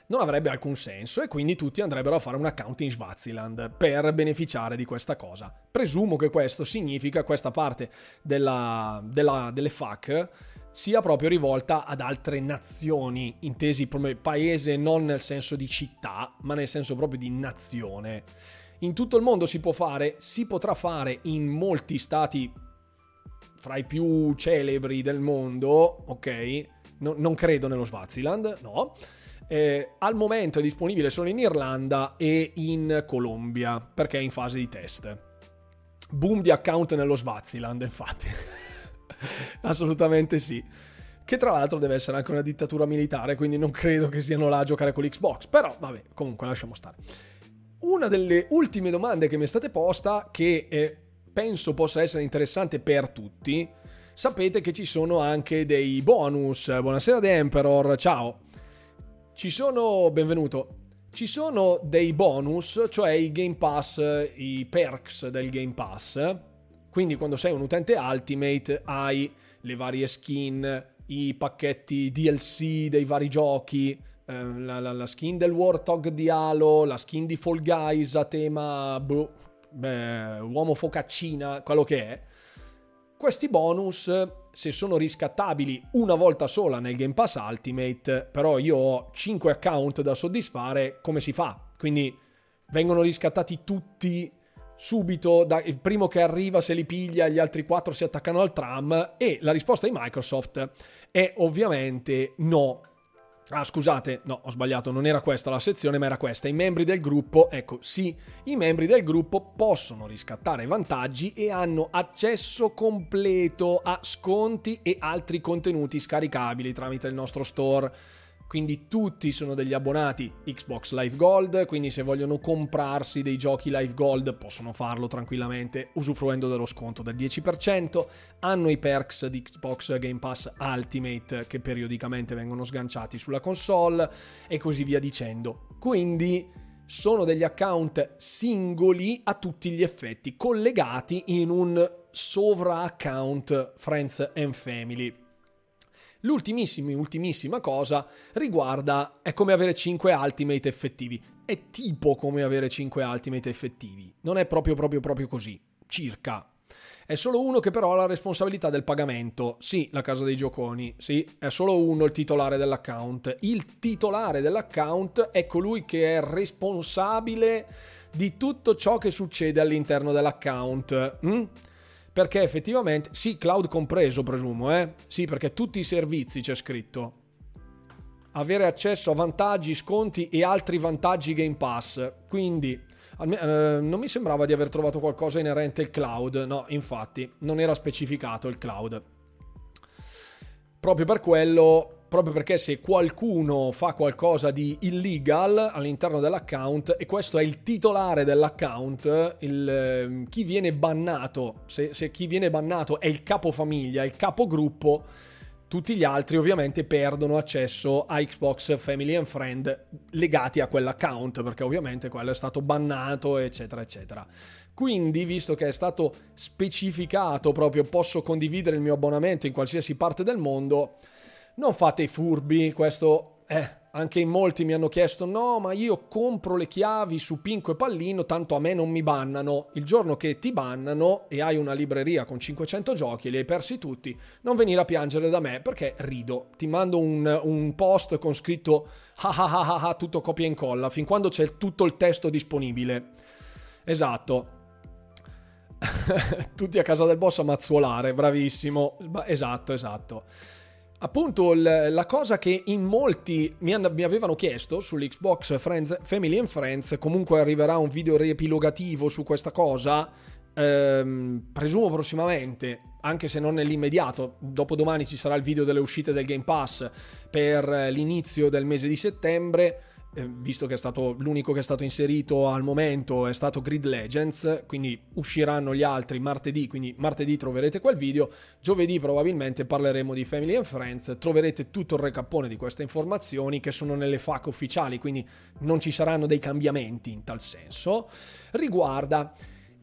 non avrebbe alcun senso, e quindi tutti andrebbero a fare un account in Swaziland per beneficiare di questa cosa. Presumo che questo significa questa parte della, della, delle F A Q sia proprio rivolta ad altre nazioni, intesi come paese non nel senso di città, ma nel senso proprio di nazione. In tutto il mondo si può fare, si potrà fare in molti stati fra i più celebri del mondo, ok? No, non credo nello Swaziland, no. Eh, al momento è disponibile solo in Irlanda e in Colombia, perché è in fase di test. Boom di account nello Swaziland, infatti. Assolutamente sì, che tra l'altro deve essere anche una dittatura militare, quindi non credo che siano là a giocare con l'Xbox, però vabbè, comunque lasciamo stare. Una delle ultime domande che mi è stata posta, che eh, penso possa essere interessante per tutti: sapete che ci sono anche dei bonus. Buonasera The Emperor, ciao. Ci sono, benvenuto. Ci sono dei bonus, cioè i Game Pass, i perks del Game Pass. Quindi quando sei un utente Ultimate hai le varie skin, i pacchetti D L C dei vari giochi, eh, la, la, la skin del Warthog di Halo, la skin di Fall Guys a tema bro, beh, uomo focaccina, quello che è. Questi bonus, se sono riscattabili una volta sola nel Game Pass Ultimate, però io ho cinque account da soddisfare, come si fa? Quindi vengono riscattati tutti subito, da, il primo che arriva se li piglia, gli altri quattro si attaccano al tram? E la risposta di Microsoft è ovviamente no. Ah, scusate, no, ho sbagliato, non era questa la sezione, ma era questa. I membri del gruppo, ecco, sì, i membri del gruppo possono riscattare vantaggi e hanno accesso completo a sconti e altri contenuti scaricabili tramite il nostro store. Quindi tutti sono degli abbonati Xbox Live Gold, quindi se vogliono comprarsi dei giochi Live Gold possono farlo tranquillamente usufruendo dello sconto del dieci per cento. Hanno i perks di Xbox Game Pass Ultimate che periodicamente vengono sganciati sulla console e così via dicendo. Quindi sono degli account singoli a tutti gli effetti, collegati in un sovra-account Friends and Family. L'ultimissima ultimissima cosa riguarda, è come avere cinque Ultimate effettivi. È tipo come avere cinque Ultimate effettivi. Non è proprio proprio proprio così, circa. È solo uno che però ha la responsabilità del pagamento. Sì, la casa dei gioconi, sì, è solo uno il titolare dell'account. Il titolare dell'account è colui che è responsabile di tutto ciò che succede all'interno dell'account. Mm? Perché effettivamente, sì, cloud compreso presumo, eh? Sì, perché tutti i servizi c'è scritto. Avere accesso a vantaggi, sconti e altri vantaggi Game Pass. Quindi, eh, non mi sembrava di aver trovato qualcosa inerente al cloud. No, infatti, non era specificato il cloud. Proprio per quello... Proprio perché se qualcuno fa qualcosa di illegal all'interno dell'account, e questo è il titolare dell'account, il, eh, chi viene bannato, se, se chi viene bannato è il capofamiglia, il capogruppo, tutti gli altri ovviamente perdono accesso a Xbox Family and Friend legati a quell'account, perché ovviamente quello è stato bannato, eccetera eccetera. Quindi, visto che è stato specificato proprio posso condividere il mio abbonamento in qualsiasi parte del mondo, non fate i furbi. Questo eh, anche in molti mi hanno chiesto: no, ma io compro le chiavi su Pinco e Pallino, tanto a me non mi bannano. Il giorno che ti bannano e hai una libreria con cinquecento giochi e li hai persi tutti, non venire a piangere da me, perché rido. Ti mando un, un post con scritto ah ah ah ah, tutto copia e incolla, fin quando c'è tutto il testo disponibile. Esatto. Tutti a casa del boss a mazzuolare, bravissimo, esatto esatto. Appunto, la cosa che in molti mi avevano chiesto sull'Xbox Friends, Family and Friends, comunque arriverà un video riepilogativo su questa cosa, ehm, presumo prossimamente, anche se non nell'immediato. Dopodomani ci sarà il video delle uscite del Game Pass per l'inizio del mese di settembre, eh, visto che è stato l'unico che è stato inserito al momento è stato Grid Legends, quindi usciranno gli altri martedì, quindi martedì troverete quel video, giovedì probabilmente parleremo di Family and Friends, troverete tutto il recapone di queste informazioni che sono nelle F A Q ufficiali, quindi non ci saranno dei cambiamenti in tal senso. Riguarda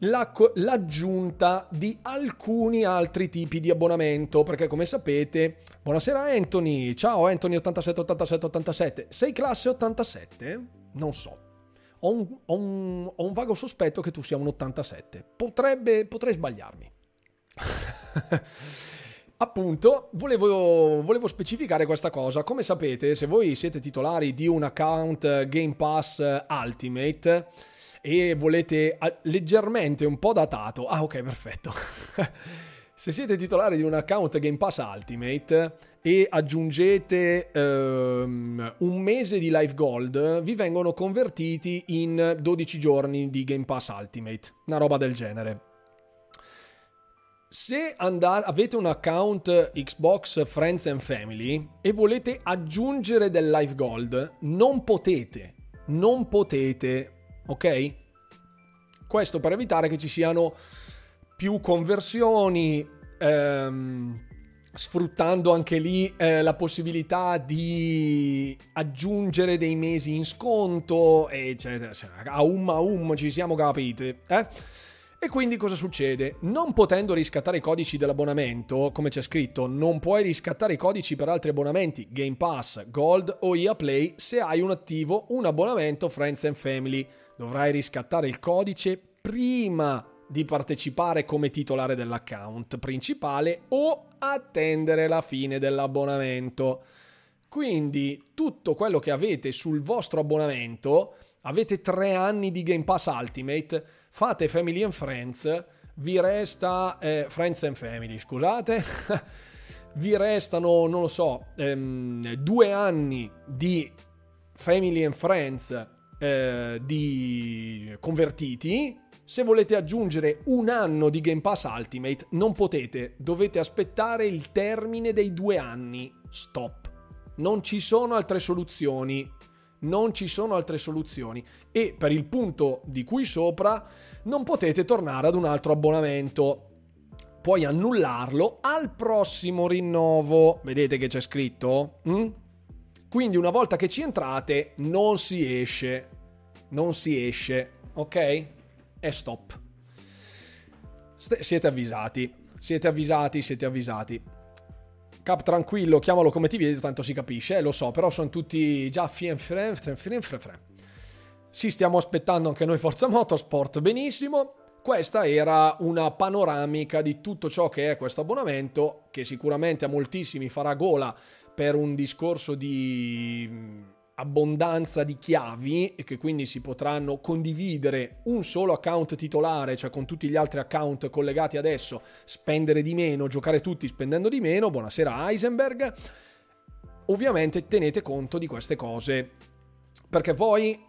La co- l'aggiunta di alcuni altri tipi di abbonamento, perché come sapete, buonasera Anthony, ciao Anthony ottantasette ottantasette ottantasette, sei classe ottantasette? Non so, ho un, ho un, ho un vago sospetto che tu sia un ottantasette, potrebbe potrei sbagliarmi. Appunto, volevo, volevo specificare questa cosa. Come sapete, se voi siete titolari di un account Game Pass Ultimate e volete leggermente un po' datato, ah ok perfetto, se siete titolari di un account Game Pass Ultimate e aggiungete um, un mese di Live Gold, vi vengono convertiti in dodici giorni di Game Pass Ultimate, una roba del genere. Se andate, avete un account Xbox Friends and Family e volete aggiungere del Live Gold, non potete, non potete ok? Questo per evitare che ci siano più conversioni, ehm, sfruttando anche lì eh, la possibilità di aggiungere dei mesi in sconto, eccetera, eccetera. A um a um ci siamo capite, eh? E quindi cosa succede? Non potendo riscattare i codici dell'abbonamento, come c'è scritto, non puoi riscattare i codici per altri abbonamenti, Game Pass, Gold o E A Play, se hai un attivo un abbonamento Friends and Family. Dovrai riscattare il codice prima di partecipare come titolare dell'account principale o attendere la fine dell'abbonamento. Quindi tutto quello che avete sul vostro abbonamento, avete tre anni di Game Pass Ultimate, fate Family and Friends, vi resta eh, Friends and Family, scusate, vi restano, non lo so, ehm, due anni di Family and Friends Eh, di convertiti. Se volete aggiungere un anno di Game Pass Ultimate non potete, dovete aspettare il termine dei due anni. Stop. Non ci sono altre soluzioni. Non ci sono altre soluzioni. E per il punto di qui sopra non potete tornare ad un altro abbonamento. Puoi annullarlo al prossimo rinnovo. Vedete che c'è scritto? Mm? Quindi una volta che ci entrate non si esce, non si esce, ok? E stop. St- siete avvisati, siete avvisati, siete avvisati. Cap tranquillo, chiamalo come ti vedi, tanto si capisce, eh, lo so, però sono tutti già fien fren, fien fren. Sì, stiamo aspettando anche noi Forza Motorsport, benissimo. Questa era una panoramica di tutto ciò che è questo abbonamento, che sicuramente a moltissimi farà gola per un discorso di abbondanza di chiavi e che quindi si potranno condividere un solo account titolare, cioè con tutti gli altri account collegati adesso, spendere di meno, giocare tutti spendendo di meno. Buonasera Heisenberg. Ovviamente tenete conto di queste cose, perché poi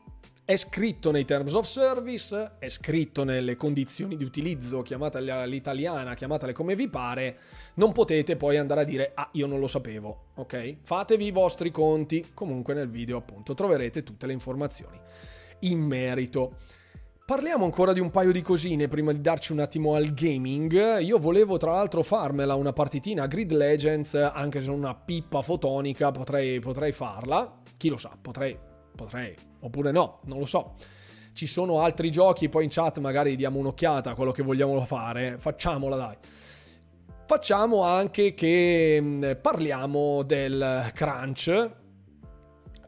è scritto nei Terms of Service, è scritto nelle condizioni di utilizzo, chiamatele all'italiana, chiamatele come vi pare, non potete poi andare a dire ah io non lo sapevo, ok? Fatevi i vostri conti, comunque nel video appunto troverete tutte le informazioni in merito. Parliamo ancora di un paio di cosine prima di darci un attimo al gaming. Io volevo tra l'altro farmela una partitina a Grid Legends, anche se una pippa fotonica, potrei, potrei farla. Chi lo sa, potrei, potrei, oppure no, non lo so. Ci sono altri giochi, poi in chat magari diamo un'occhiata a quello che vogliamo fare, facciamola dai. Facciamo anche che parliamo del crunch.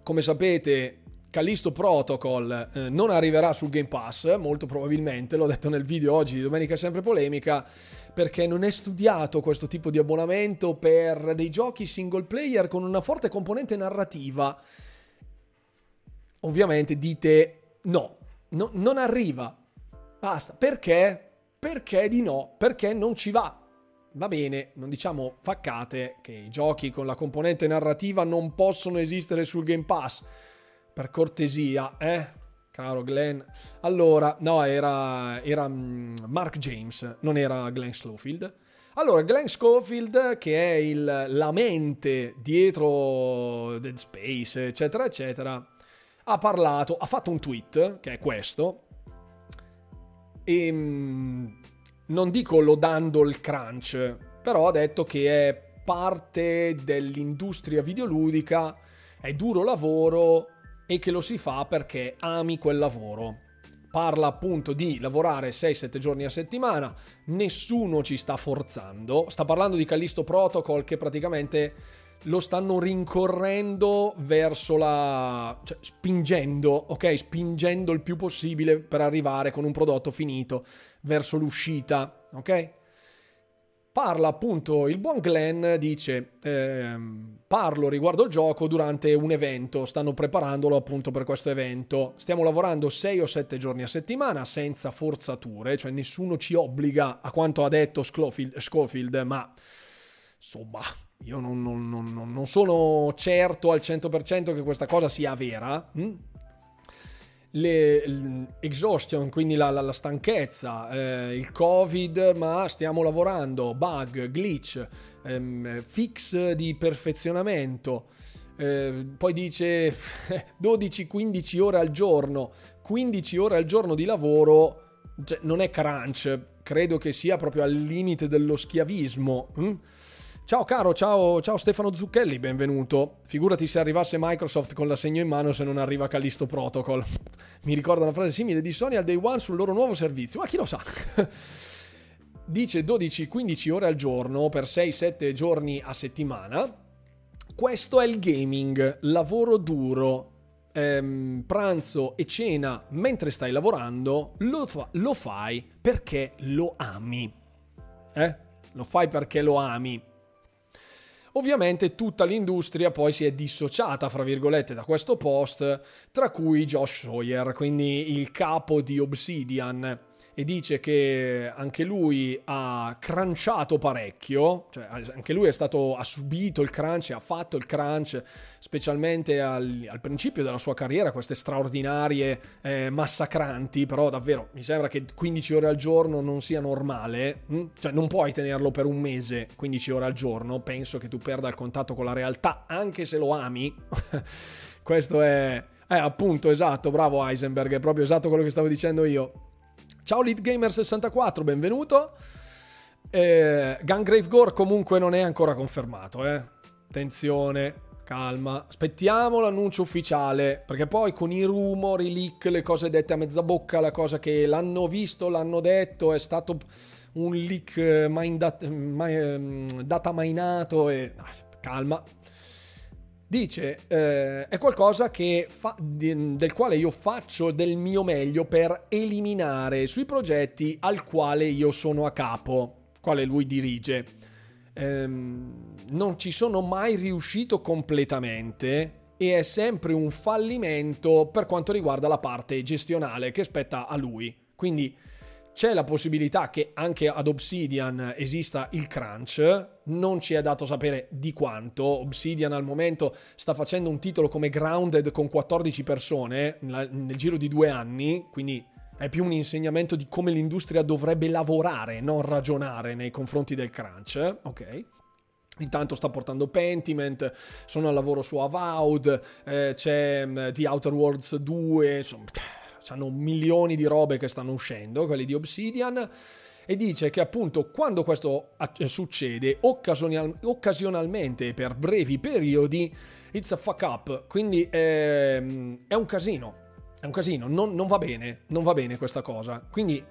Come sapete, Callisto Protocol eh, non arriverà sul Game Pass, molto probabilmente, l'ho detto nel video oggi di Domenica Sempre Polemica, perché non è studiato questo tipo di abbonamento per dei giochi single player con una forte componente narrativa. Ovviamente dite no, no non arriva, basta. Perché? Perché di no? Perché non ci va. Va bene, non diciamo faccate che i giochi con la componente narrativa non possono esistere sul Game Pass. Per cortesia, eh? Caro Glenn. Allora, no, era, era Mark James, non era Glenn Schofield. Allora, Glenn Schofield, che è il, la mente dietro Dead Space, eccetera, eccetera, ha parlato, ha fatto un tweet, che è questo, e non dico lodando il crunch, però ha detto che è parte dell'industria videoludica, è duro lavoro, e che lo si fa perché ami quel lavoro. Parla appunto di lavorare sei sette giorni a settimana, nessuno ci sta forzando. Sta parlando di Callisto Protocol, che praticamente lo stanno rincorrendo verso la... cioè spingendo, ok? Spingendo il più possibile per arrivare con un prodotto finito verso l'uscita, ok? Parla appunto il buon Glenn, dice ehm, parlo riguardo il gioco durante un evento, stanno preparandolo appunto per questo evento, stiamo lavorando sei o sette giorni a settimana senza forzature, cioè nessuno ci obbliga, a quanto ha detto Schofield, ma insomma io non, non, non, non sono certo al cento per cento che questa cosa sia vera. hm? L'exhaustion, quindi la, la, la stanchezza, eh, il Covid, ma stiamo lavorando, bug, glitch, ehm, fix di perfezionamento, eh, poi dice dodici quindici ore al giorno, quindici ore al giorno di lavoro, cioè, non è crunch, credo che sia proprio al limite dello schiavismo. hm? Ciao caro, ciao, ciao Stefano Zucchelli, benvenuto. Figurati se arrivasse Microsoft con l'assegno in mano se non arriva Callisto Protocol. Mi ricorda una frase simile di Sony al Day One sul loro nuovo servizio, ma chi lo sa? Dice dodici quindici ore al giorno per sei sette giorni a settimana. Questo è il gaming, lavoro duro, ehm, pranzo e cena mentre stai lavorando, lo, fa- lo fai perché lo ami. Eh? Lo fai perché lo ami. Ovviamente tutta l'industria poi si è dissociata, fra virgolette, da questo post, tra cui Josh Sawyer, quindi il capo di Obsidian, e dice che anche lui ha crunchato parecchio, cioè anche lui è stato, ha subito il crunch, ha fatto il crunch, specialmente al, al principio della sua carriera, queste straordinarie eh, massacranti, però davvero mi sembra che quindici ore al giorno non sia normale, hm? Cioè non puoi tenerlo per un mese, quindici ore al giorno, penso che tu perda il contatto con la realtà, anche se lo ami. Questo è, è appunto, esatto, bravo Heisenberg, è proprio esatto quello che stavo dicendo io. Ciao Leadgamer sessantaquattro, benvenuto. Eh, Gungrave Gore comunque non è ancora confermato, eh. Attenzione, calma. Aspettiamo l'annuncio ufficiale, perché poi con i rumori, i leak, le cose dette a mezza bocca, la cosa che l'hanno visto, l'hanno detto, è stato un leak mindat- min- data minato e... calma. Dice, eh, è qualcosa che fa, del quale io faccio del mio meglio per eliminare sui progetti al quale io sono a capo, quale lui dirige. Ehm, non ci sono mai riuscito completamente e è sempre un fallimento per quanto riguarda la parte gestionale che spetta a lui. Quindi c'è la possibilità che anche ad Obsidian esista il crunch, non ci è dato sapere di quanto. Obsidian al momento sta facendo un titolo come Grounded con quattordici persone nel giro di due anni, quindi è più un insegnamento di come l'industria dovrebbe lavorare, non ragionare nei confronti del crunch, ok? Intanto sta portando Pentiment, sono al lavoro su Avowed, eh, c'è The Outer Worlds due, insomma... hanno milioni di robe che stanno uscendo, quelli di Obsidian, e dice che appunto quando questo succede occasional- occasionalmente per brevi periodi, it's a fuck up, quindi ehm, è un casino, è un casino, non, non va bene, non va bene questa cosa, quindi...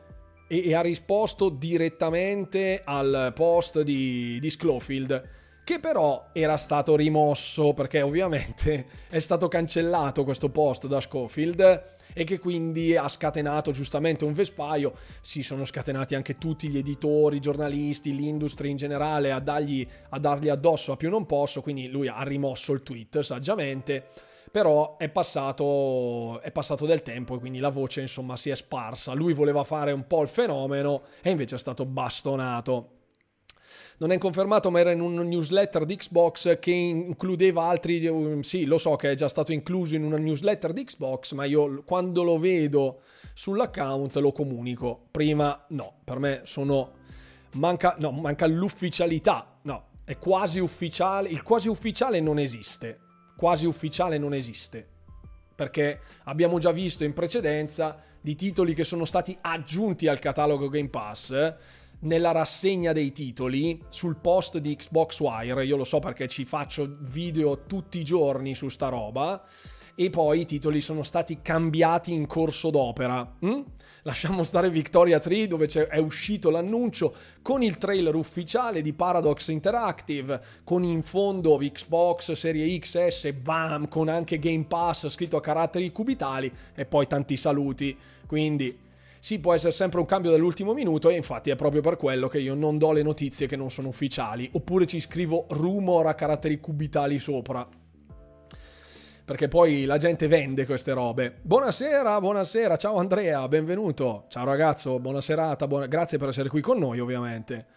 E, e ha risposto direttamente al post di, di Sclofield, che però era stato rimosso perché ovviamente è stato cancellato questo post da Sclofield e che quindi ha scatenato giustamente un vespaio. Si sono scatenati anche tutti gli editori, i giornalisti, l'industria in generale a dargli, a dargli addosso a più non posso, quindi lui ha rimosso il tweet saggiamente. Però è passato, è passato del tempo e quindi la voce insomma si è sparsa. Lui voleva fare un po' il fenomeno e invece è stato bastonato. Non è confermato, ma era in un newsletter di Xbox che includeva altri... Sì, lo so che è già stato incluso in una newsletter di Xbox, ma io quando lo vedo sull'account lo comunico. Prima no, per me sono... Manca, no, manca l'ufficialità. No, è quasi ufficiale. Il quasi ufficiale non esiste. Quasi ufficiale non esiste, perché abbiamo già visto in precedenza di titoli che sono stati aggiunti al catalogo Game Pass eh, nella rassegna dei titoli sul post di Xbox Wire. Io lo so perché ci faccio video tutti i giorni su sta roba, e poi i titoli sono stati cambiati in corso d'opera. Mm? Lasciamo stare Victoria tre, dove è uscito l'annuncio con il trailer ufficiale di Paradox Interactive, con in fondo Xbox Serie X S, bam, con anche Game Pass scritto a caratteri cubitali, e poi tanti saluti. Quindi sì, può essere sempre un cambio dall'ultimo minuto, e infatti è proprio per quello che io non do le notizie che non sono ufficiali, oppure ci scrivo rumor a caratteri cubitali sopra, perché poi la gente vende queste robe. Buonasera, buonasera, ciao Andrea, benvenuto. Ciao ragazzo, buona serata, buona... grazie per essere qui con noi ovviamente.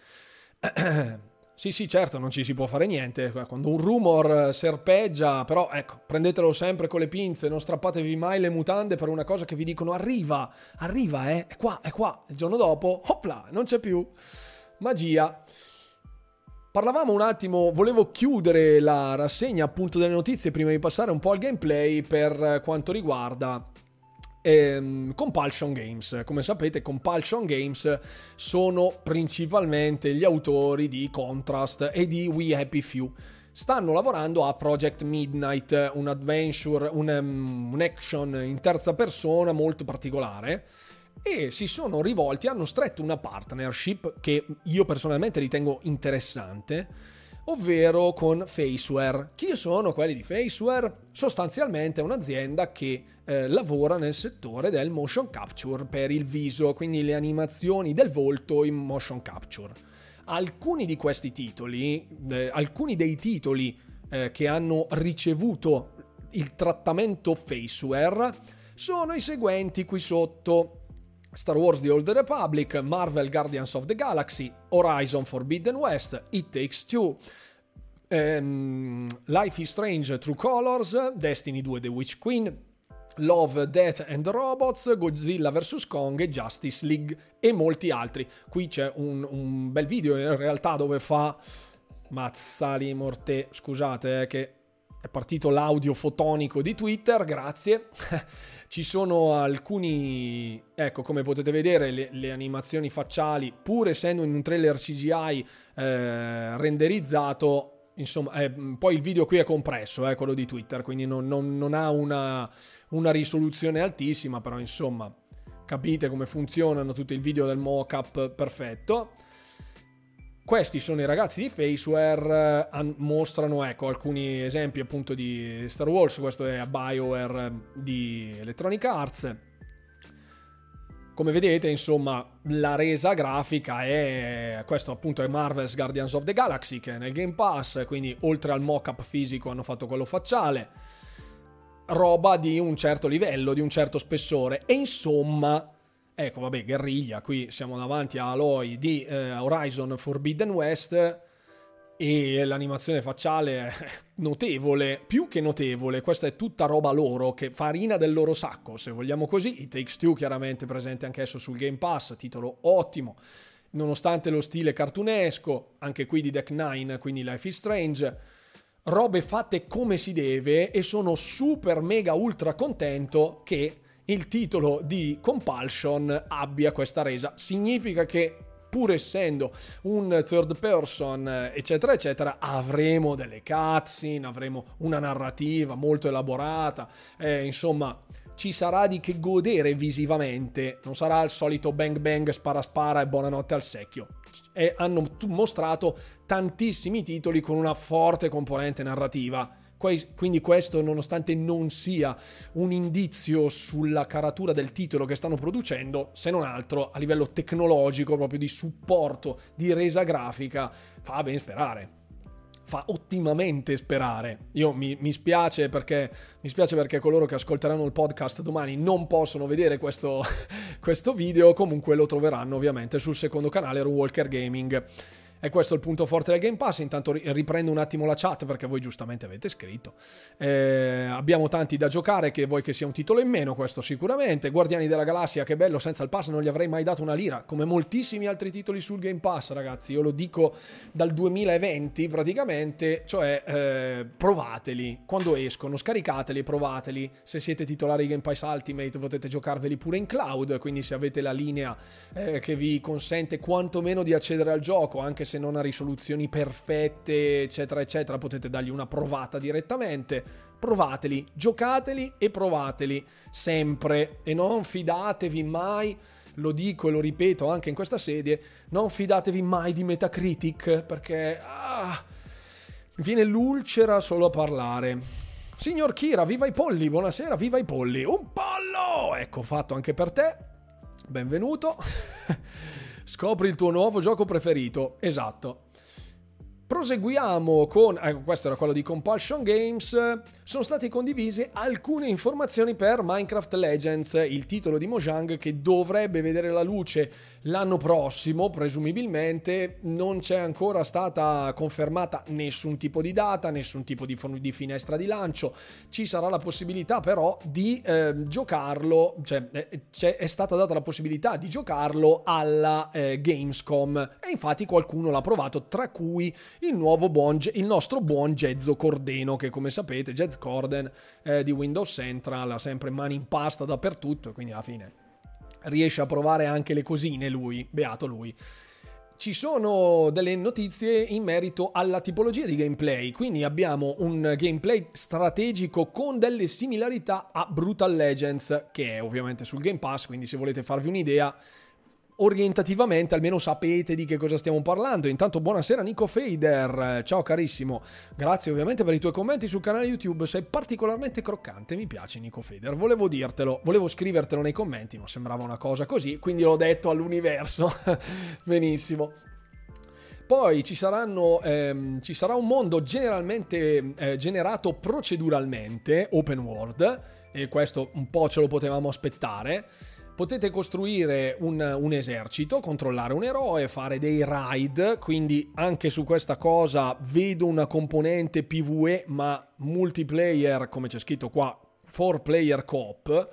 Sì, sì, certo, non ci si può fare niente quando un rumor serpeggia, però ecco, prendetelo sempre con le pinze, non strappatevi mai le mutande per una cosa che vi dicono arriva, arriva, eh, è qua, è qua. Il giorno dopo, hopla, non c'è più. Magia. Parlavamo un attimo, volevo chiudere la rassegna appunto delle notizie prima di passare un po' al gameplay per quanto riguarda ehm, Compulsion Games. Come sapete, Compulsion Games sono principalmente gli autori di Contrast e di We Happy Few. Stanno lavorando a Project Midnight, un adventure, un, um, un action in terza persona molto particolare. E si sono rivolti, hanno stretto una partnership che io personalmente ritengo interessante, ovvero con FaceWare. Chi sono quelli di FaceWare? Sostanzialmente è un'azienda che eh, lavora nel settore del motion capture per il viso, quindi le animazioni del volto in motion capture. Alcuni di questi titoli, eh, alcuni dei titoli eh, che hanno ricevuto il trattamento FaceWare sono i seguenti qui sotto: Star Wars The Old Republic, Marvel Guardians of the Galaxy, Horizon Forbidden West, It Takes Two, um, Life is Strange True Colors, Destiny due The Witch Queen, Love, Death and Robots, Godzilla versus. Kong e Justice League e molti altri. Qui c'è un, un bel video in realtà dove fa Mazzali Morte, scusate eh, che è partito l'audio fotonico di Twitter, grazie. Ci sono alcuni, ecco, come potete vedere, le, le animazioni facciali, pur essendo in un trailer C G I eh, renderizzato, insomma, eh, poi il video qui è compresso, eh, quello di Twitter, quindi non, non, non ha una, una risoluzione altissima, però insomma, capite come funzionano tutti i video del mock-up perfetto. Questi sono i ragazzi di FaceWare, mostrano ecco alcuni esempi appunto di Star Wars. Questo è BioWare di Electronic Arts. Come vedete, insomma, la resa grafica è... Questo appunto è Marvel's Guardians of the Galaxy, che è nel Game Pass, quindi oltre al mock-up fisico hanno fatto quello facciale. Roba di un certo livello, di un certo spessore. E insomma... Ecco, vabbè, guerriglia, qui siamo davanti a Aloy di eh, Horizon Forbidden West e l'animazione facciale è notevole, più che notevole. Questa è tutta roba loro, che fa farina del loro sacco, se vogliamo così. It Takes Two, chiaramente presente anche esso sul Game Pass, titolo ottimo, nonostante lo stile cartunesco, anche qui di Deck Nine, quindi Life is Strange. Robe fatte come si deve e sono super mega ultra contento che il titolo di Compulsion abbia questa resa. Significa che, pur essendo un third person eccetera eccetera, avremo delle cutscene, avremo una narrativa molto elaborata, eh, insomma ci sarà di che godere visivamente, non sarà il solito bang bang, spara spara e buonanotte al secchio. E hanno mostrato tantissimi titoli con una forte componente narrativa, quindi questo, nonostante non sia un indizio sulla caratura del titolo che stanno producendo, se non altro a livello tecnologico, proprio di supporto, di resa grafica, fa ben sperare, fa ottimamente sperare. Io mi, mi spiace perché mi spiace perché coloro che ascolteranno il podcast domani non possono vedere questo, questo video, comunque lo troveranno ovviamente sul secondo canale Walker Gaming. E questo è il punto forte del Game Pass. Intanto riprendo un attimo la chat, perché voi giustamente avete scritto. Eh, abbiamo tanti da giocare, che vuoi che sia un titolo in meno, questo sicuramente. Guardiani della Galassia, che bello, senza il pass non gli avrei mai dato una lira, come moltissimi altri titoli sul Game Pass, ragazzi. Io lo dico dal duemilaventi praticamente, cioè eh, provateli quando escono, scaricateli, provateli. Se siete titolari di Game Pass Ultimate potete giocarveli pure in cloud, quindi se avete la linea eh, che vi consente quantomeno di accedere al gioco, anche se se non ha risoluzioni perfette eccetera eccetera, potete dargli una provata direttamente. Provateli, giocateli e provateli sempre, e non fidatevi mai, lo dico e lo ripeto anche in questa sede, non fidatevi mai di Metacritic, perché ah, viene l'ulcera solo a parlare. Signor Kira, viva i polli, buonasera, viva i polli, un pollo, ecco, fatto anche per te, benvenuto. Scopri il tuo nuovo gioco preferito, esatto. Proseguiamo con, eh, questo era quello di Compulsion Games. Sono state condivise alcune informazioni per Minecraft Legends, il titolo di Mojang che dovrebbe vedere la luce l'anno prossimo, presumibilmente. Non c'è ancora stata confermata nessun tipo di data, nessun tipo di, fon- di finestra di lancio. Ci sarà la possibilità però di eh, giocarlo, cioè eh, c'è, è stata data la possibilità di giocarlo alla eh, Gamescom, e infatti qualcuno l'ha provato, tra cui il nuovo buon, il nostro buon Gezzo Cordeno, che come sapete, Jez Corden eh, di Windows Central, ha sempre mani in pasta dappertutto, quindi alla fine riesce a provare anche le cosine lui, beato lui. Ci sono delle notizie in merito alla tipologia di gameplay, quindi abbiamo un gameplay strategico con delle similarità a Brutal Legends, che è ovviamente sul Game Pass, quindi se volete farvi un'idea orientativamente almeno sapete di che cosa stiamo parlando. Intanto buonasera Nico Fader, ciao carissimo, grazie ovviamente per i tuoi commenti sul canale YouTube, sei particolarmente croccante, mi piace Nico Fader, volevo dirtelo, volevo scrivertelo nei commenti, ma sembrava una cosa così, quindi l'ho detto all'universo. Benissimo. Poi ci saranno, ehm, ci sarà un mondo generalmente eh, generato proceduralmente, open world, e questo un po' ce lo potevamo aspettare. Potete costruire un, un esercito, controllare un eroe, fare dei raid, quindi anche su questa cosa vedo una componente PvE, ma multiplayer, come c'è scritto qua, four player co-op.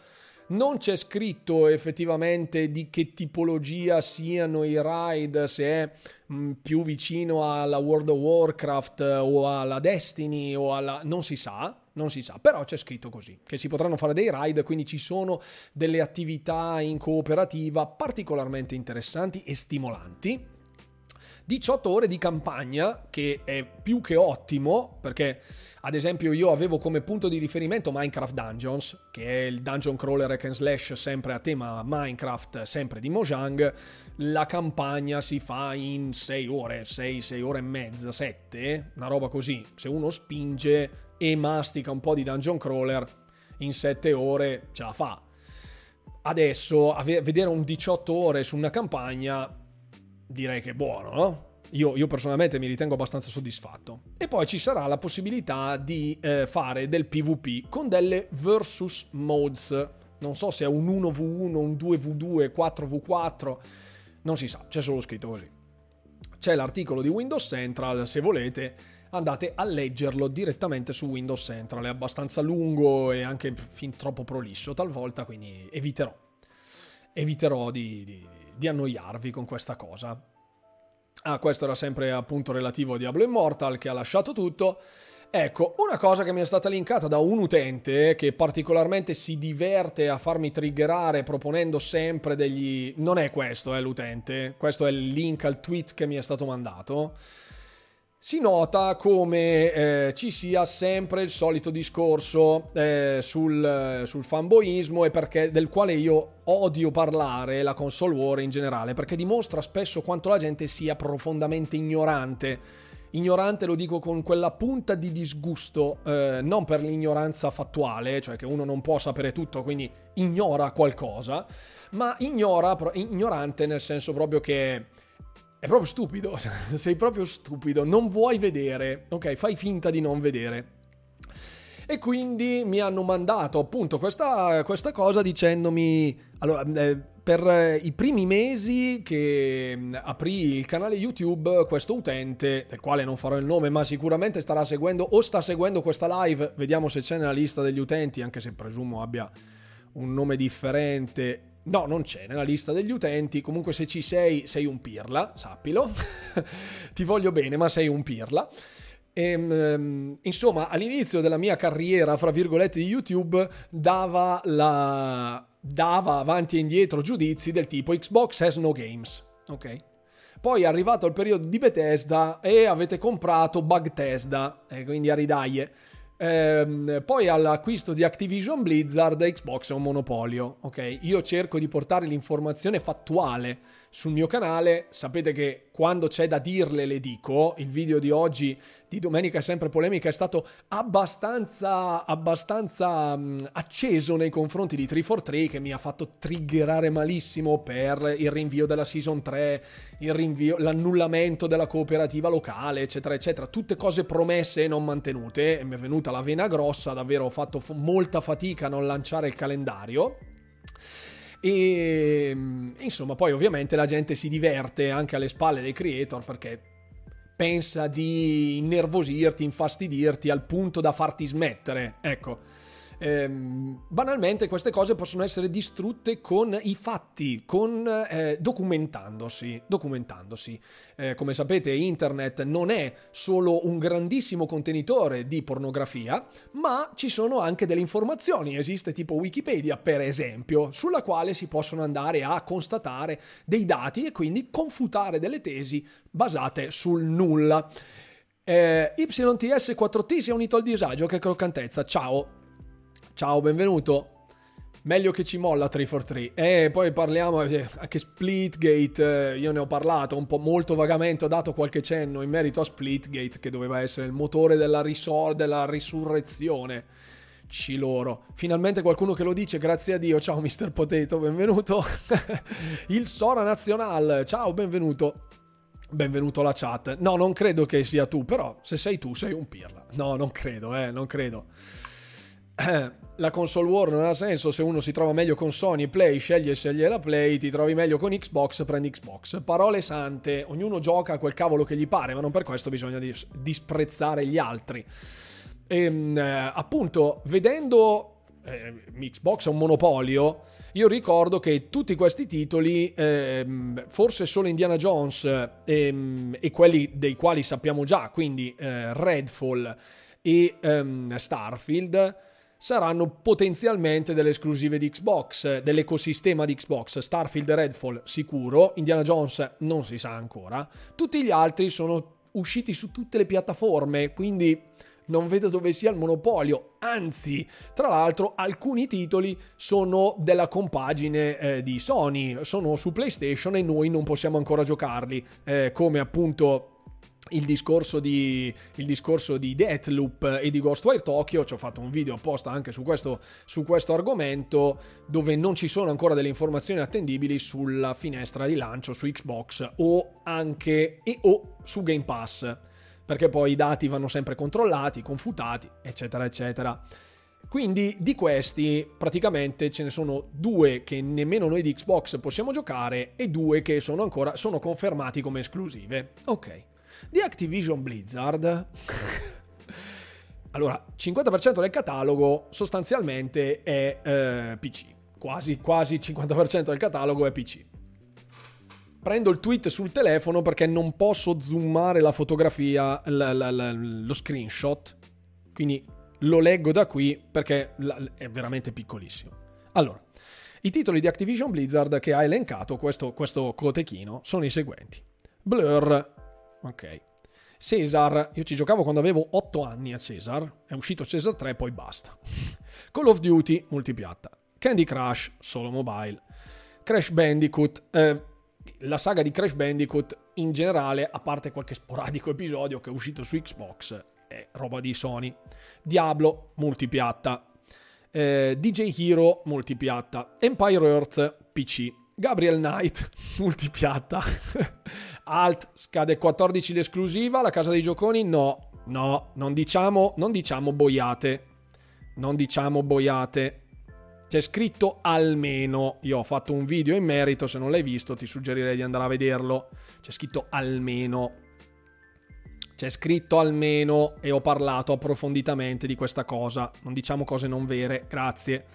Non c'è scritto effettivamente di che tipologia siano i raid, se è mh, più vicino alla World of Warcraft o alla Destiny o alla... non si sa, non si sa, però c'è scritto così, che si potranno fare dei raid, quindi ci sono delle attività in cooperativa particolarmente interessanti e stimolanti. diciotto ore di campagna, che è più che ottimo, perché ad esempio io avevo come punto di riferimento Minecraft Dungeons, che è il dungeon crawler hack and slash sempre a tema Minecraft, sempre di Mojang. La campagna si fa in sei ore, sei, sei ore e mezza, sette, una roba così, se uno spinge e mastica un po' di dungeon crawler, in sette ore ce la fa. Adesso vedere un diciotto ore su una campagna direi che è buono, no? Io, io personalmente mi ritengo abbastanza soddisfatto. E poi ci sarà la possibilità di eh, fare del PvP con delle versus modes. Non so se è un uno vu uno, un due vu due, quattro vu quattro, non si sa, c'è solo scritto così. C'è l'articolo di Windows Central, se volete andate a leggerlo direttamente su Windows Central, è abbastanza lungo e anche fin troppo prolisso talvolta, quindi eviterò, eviterò di... di di annoiarvi con questa cosa. Ah, questo era sempre appunto relativo a Diablo Immortal, che ha lasciato tutto. Ecco, una cosa che mi è stata linkata da un utente che particolarmente si diverte a farmi triggerare proponendo sempre degli... Non è questo, è l'utente, questo è il link al tweet che mi è stato mandato. Si nota come eh, ci sia sempre il solito discorso eh, sul, sul fanboismo, e perché, del quale io odio parlare, la console war in generale, perché dimostra spesso quanto la gente sia profondamente ignorante. Ignorante lo dico con quella punta di disgusto, eh, non per l'ignoranza fattuale, cioè che uno non può sapere tutto quindi ignora qualcosa, ma ignora, ignorante nel senso proprio che è proprio stupido, sei proprio stupido, non vuoi vedere, ok, fai finta di non vedere. E quindi mi hanno mandato appunto questa, questa cosa dicendomi, allora, per i primi mesi che aprì il canale YouTube, questo utente, del quale non farò il nome, ma sicuramente starà seguendo o sta seguendo questa live, vediamo se c'è nella lista degli utenti, anche se presumo abbia un nome differente. No, non c'è nella lista degli utenti, comunque se ci sei, sei un pirla, sappilo, ti voglio bene ma sei un pirla. E, insomma, all'inizio della mia carriera, fra virgolette, di YouTube, dava, la... dava avanti e indietro giudizi del tipo Xbox has no games, ok? Poi è arrivato il periodo di Bethesda e avete comprato Bugtesda, e quindi a ridaglie. Ehm, poi all'acquisto di Activision Blizzard, Xbox è un monopolio, ok? Io cerco di portare l'informazione fattuale sul mio canale, sapete che quando c'è da dirle le dico. Il video di oggi, di domenica è sempre polemica, è stato abbastanza abbastanza mh, acceso nei confronti di tre quattro tre, che mi ha fatto triggerare malissimo per il rinvio della season tre, il rinvio, l'annullamento della cooperativa locale, eccetera eccetera, tutte cose promesse e non mantenute, e mi è venuta la vena grossa davvero, ho fatto f- molta fatica a non lanciare il calendario. E insomma, poi ovviamente la gente si diverte anche alle spalle dei creator, perché pensa di innervosirti, infastidirti al punto da farti smettere, ecco. Ehm, banalmente queste cose possono essere distrutte con i fatti, con eh, documentandosi documentandosi eh, come sapete internet non è solo un grandissimo contenitore di pornografia, ma ci sono anche delle informazioni, esiste tipo Wikipedia per esempio, sulla quale si possono andare a constatare dei dati e quindi confutare delle tesi basate sul nulla. eh, Y T S quattro T si è unito al disagio, che croccantezza, ciao. Ciao, benvenuto. Meglio che ci molla tre quattro tre. E poi parliamo anche Splitgate, io ne ho parlato un po' molto vagamente, ho dato qualche cenno in merito a Splitgate, che doveva essere il motore della, risor- della risurrezione. Ci loro. Finalmente qualcuno che lo dice, grazie a Dio. Ciao mister Potato, benvenuto. Il Sora Nazional, ciao, benvenuto. Benvenuto alla chat. No, non credo che sia tu, però se sei tu sei un pirla. No, non credo, eh, non credo. La console war non ha senso se uno si trova meglio con Sony, Play, sceglie sceglie la Play, ti trovi meglio con Xbox, prendi Xbox. Parole sante, ognuno gioca a quel cavolo che gli pare, ma non per questo bisogna dis- disprezzare gli altri. E, eh, appunto, vedendo eh, Xbox è un monopolio, io ricordo che tutti questi titoli, eh, forse solo Indiana Jones eh, e quelli dei quali sappiamo già, quindi eh, Redfall e ehm, Starfield, saranno potenzialmente delle esclusive di Xbox, dell'ecosistema di Xbox. Starfield e Redfall sicuro, Indiana Jones non si sa ancora, tutti gli altri sono usciti su tutte le piattaforme, quindi non vedo dove sia il monopolio. Anzi, tra l'altro alcuni titoli sono della compagine eh, di Sony, sono su PlayStation e noi non possiamo ancora giocarli, eh, come appunto Il discorso, di, il discorso di Deathloop e di Ghostwire Tokyo. Ci ho fatto un video apposta anche su questo, su questo argomento, dove non ci sono ancora delle informazioni attendibili sulla finestra di lancio su Xbox o anche e o su Game Pass, perché poi i dati vanno sempre controllati, confutati, eccetera eccetera. Quindi di questi praticamente ce ne sono due che nemmeno noi di Xbox possiamo giocare e due che sono ancora sono confermati come esclusive, ok. Di Activision Blizzard allora cinquanta per cento del catalogo sostanzialmente è eh, P C, quasi quasi cinquanta per cento del catalogo è P C. Prendo il tweet sul telefono perché non posso zoomare la fotografia, l- l- l- lo screenshot, Quindi lo leggo da qui perché è veramente piccolissimo. Allora, i titoli di Activision Blizzard che ha elencato questo, questo cotechino sono i seguenti. Blur, ok. Cesar, io ci giocavo quando avevo otto anni a Cesar, è uscito Cesar tre e poi basta. Call of Duty, multipiatta. Candy Crush, solo mobile. Crash Bandicoot, eh, la saga di Crash Bandicoot in generale, a parte qualche sporadico episodio che è uscito su Xbox, è roba di Sony. Diablo, multipiatta. Eh, D J Hero, multipiatta. Empire Earth, P C. Gabriel Knight, multipiatta. Alt, scade quattordici l'esclusiva, la casa dei gioconi, no, no, non diciamo, non diciamo boiate, non diciamo boiate. C'è scritto almeno, io ho fatto un video in merito, se non l'hai visto ti suggerirei di andare a vederlo, c'è scritto almeno, c'è scritto almeno e ho parlato approfonditamente di questa cosa, non diciamo cose non vere, grazie.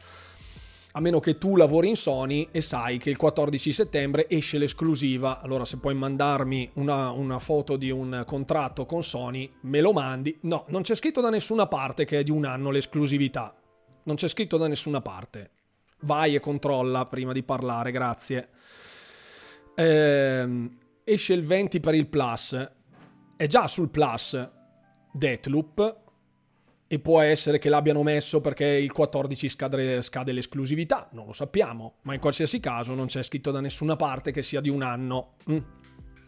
A meno che tu lavori in Sony e sai che il quattordici settembre esce l'esclusiva, allora se puoi mandarmi una, una foto di un contratto con Sony, me lo mandi. No, non c'è scritto da nessuna parte che è di un anno l'esclusività. Non c'è scritto da nessuna parte. Vai e controlla prima di parlare, grazie. Ehm, esce il venti per il Plus. È già sul Plus Deathloop. E può essere che l'abbiano messo perché il quattordici scade, scade l'esclusività, non lo sappiamo, ma in qualsiasi caso non c'è scritto da nessuna parte che sia di un anno. Mm.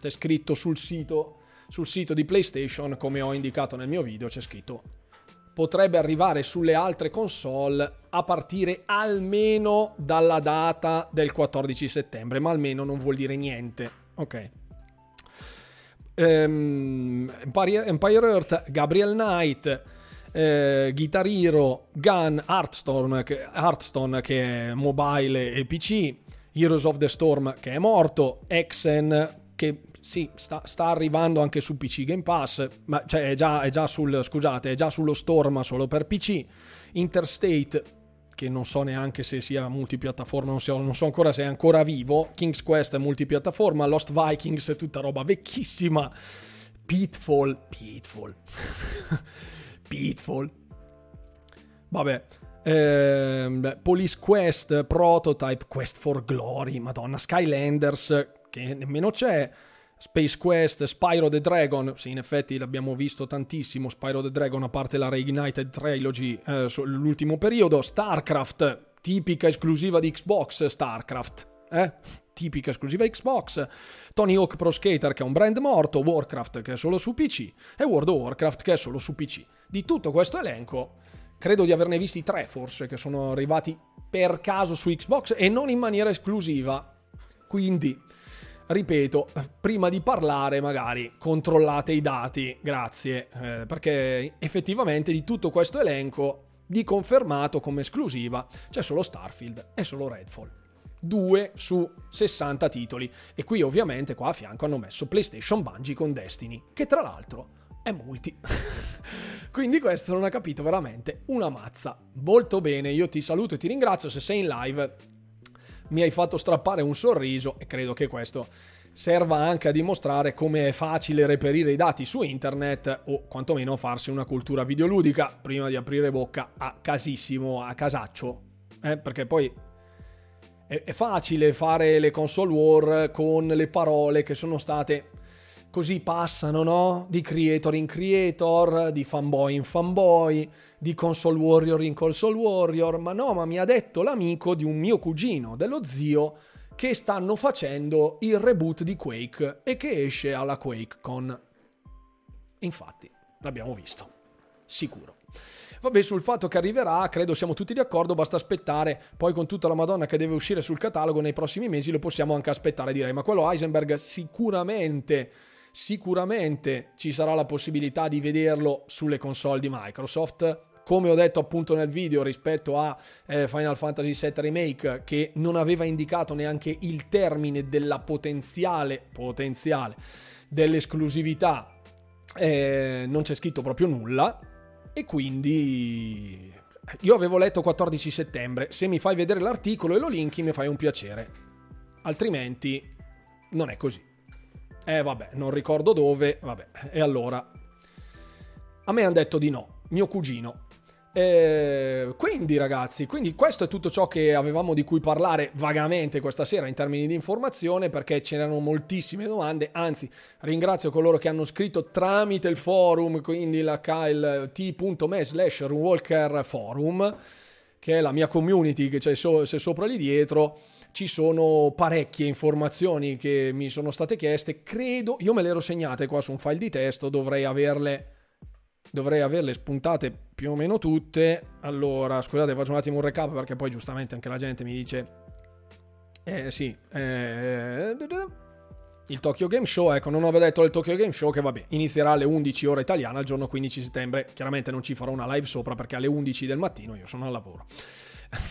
C'è scritto sul sito, sul sito di PlayStation, come ho indicato nel mio video, c'è scritto potrebbe arrivare sulle altre console a partire almeno dalla data del quattordici settembre, ma almeno non vuol dire niente. Ok. Um, Empire, Empire Earth, Gabriel Knight, Eh, Guitar Hero, Gun, Hearthstone che, Hearthstone che è mobile e P C, Heroes of the Storm che è morto, Exen che sì, sta, sta arrivando anche su P C Game Pass, ma cioè è già, è già sul, scusate, è già sullo Storm ma solo per P C, Interstate che non so neanche se sia multipiattaforma, non so, non so ancora se è ancora vivo, King's Quest è multipiattaforma, Lost Vikings è tutta roba vecchissima, Pitfall Pitfall Pitfall, vabbè, ehm, Police Quest, Prototype, Quest for Glory, madonna, Skylanders che nemmeno c'è, Space Quest, Spyro the Dragon, sì in effetti l'abbiamo visto tantissimo Spyro the Dragon a parte la Reignited Trilogy, eh, l'ultimo periodo, Starcraft, tipica esclusiva di Xbox, Starcraft, eh? Tipica esclusiva Xbox, Tony Hawk Pro Skater che è un brand morto, Warcraft che è solo su P C e World of Warcraft che è solo su P C. Di tutto questo elenco credo di averne visti tre forse che sono arrivati per caso su Xbox e non in maniera esclusiva, quindi ripeto, prima di parlare magari controllate i dati, grazie, eh, perché effettivamente di tutto questo elenco di confermato come esclusiva c'è solo Starfield e solo Redfall, due su sessanta titoli, e qui ovviamente qua a fianco hanno messo PlayStation Bungie con Destiny che tra l'altro è multi. Quindi questo non ha capito veramente una mazza. Molto bene, io ti saluto e ti ringrazio, se sei in live mi hai fatto strappare un sorriso e credo che questo serva anche a dimostrare come è facile reperire i dati su internet o quantomeno farsi una cultura videoludica prima di aprire bocca a casissimo, a casaccio, eh, perché poi è facile fare le console war con le parole che sono state così passano, no? Di creator in creator, di fanboy in fanboy, di console warrior in console warrior, ma no, ma mi ha detto l'amico di un mio cugino, dello zio, che stanno facendo il reboot di Quake e che esce alla QuakeCon. Infatti, l'abbiamo visto, sicuro. Vabbè, sul fatto che arriverà, credo siamo tutti d'accordo, basta aspettare, poi con tutta la madonna che deve uscire sul catalogo nei prossimi mesi lo possiamo anche aspettare, direi, ma quello Heisenberg sicuramente... Sicuramente ci sarà la possibilità di vederlo sulle console di Microsoft, come ho detto appunto nel video rispetto a Final Fantasy sette Remake che non aveva indicato neanche il termine della potenziale, potenziale dell'esclusività, eh, non c'è scritto proprio nulla e quindi io avevo letto quattordici settembre, se mi fai vedere l'articolo e lo linki mi fai un piacere, altrimenti non è così. Eh vabbè, non ricordo dove, vabbè, e allora a me hanno detto di no, mio cugino. Eh, quindi ragazzi, quindi questo è tutto ciò che avevamo di cui parlare vagamente questa sera in termini di informazione, perché c'erano moltissime domande. Anzi, ringrazio coloro che hanno scritto tramite il forum, quindi la t punto m e slash runewalkerforum, che è la mia community che c'è so- se sopra lì dietro. Ci sono parecchie informazioni che mi sono state chieste, credo, io me le ero segnate qua su un file di testo, dovrei averle dovrei averle spuntate più o meno tutte. Allora, scusate, faccio un attimo un recap, perché poi giustamente anche la gente mi dice eh sì eh, il Tokyo Game Show, ecco, non avevo detto il Tokyo Game Show che vabbè inizierà alle undici ora italiana il giorno quindici settembre. Chiaramente non ci farò una live sopra perché alle undici del mattino io sono al lavoro,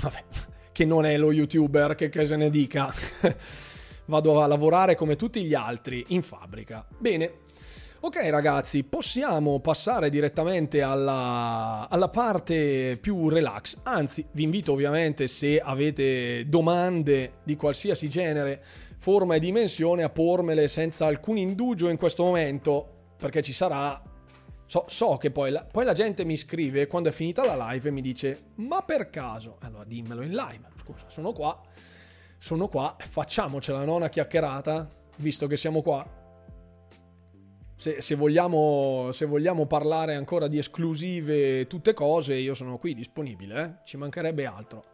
vabbè, che non è lo youtuber che, che se ne dica. Vado a lavorare come tutti gli altri in fabbrica. Bene. Ok ragazzi, possiamo passare direttamente alla, alla parte più relax. Anzi, vi invito ovviamente, se avete domande di qualsiasi genere, forma e dimensione, a pormele senza alcun indugio in questo momento, perché ci sarà... So, so che poi la, poi la gente mi scrive quando è finita la live e mi dice ma per caso... Allora dimmelo in live, scusa, sono qua, sono qua, facciamocela, no? Una chiacchierata, visto che siamo qua. Se, se, vogliamo, se vogliamo parlare ancora di esclusive, tutte cose, io sono qui disponibile, eh? Ci mancherebbe altro.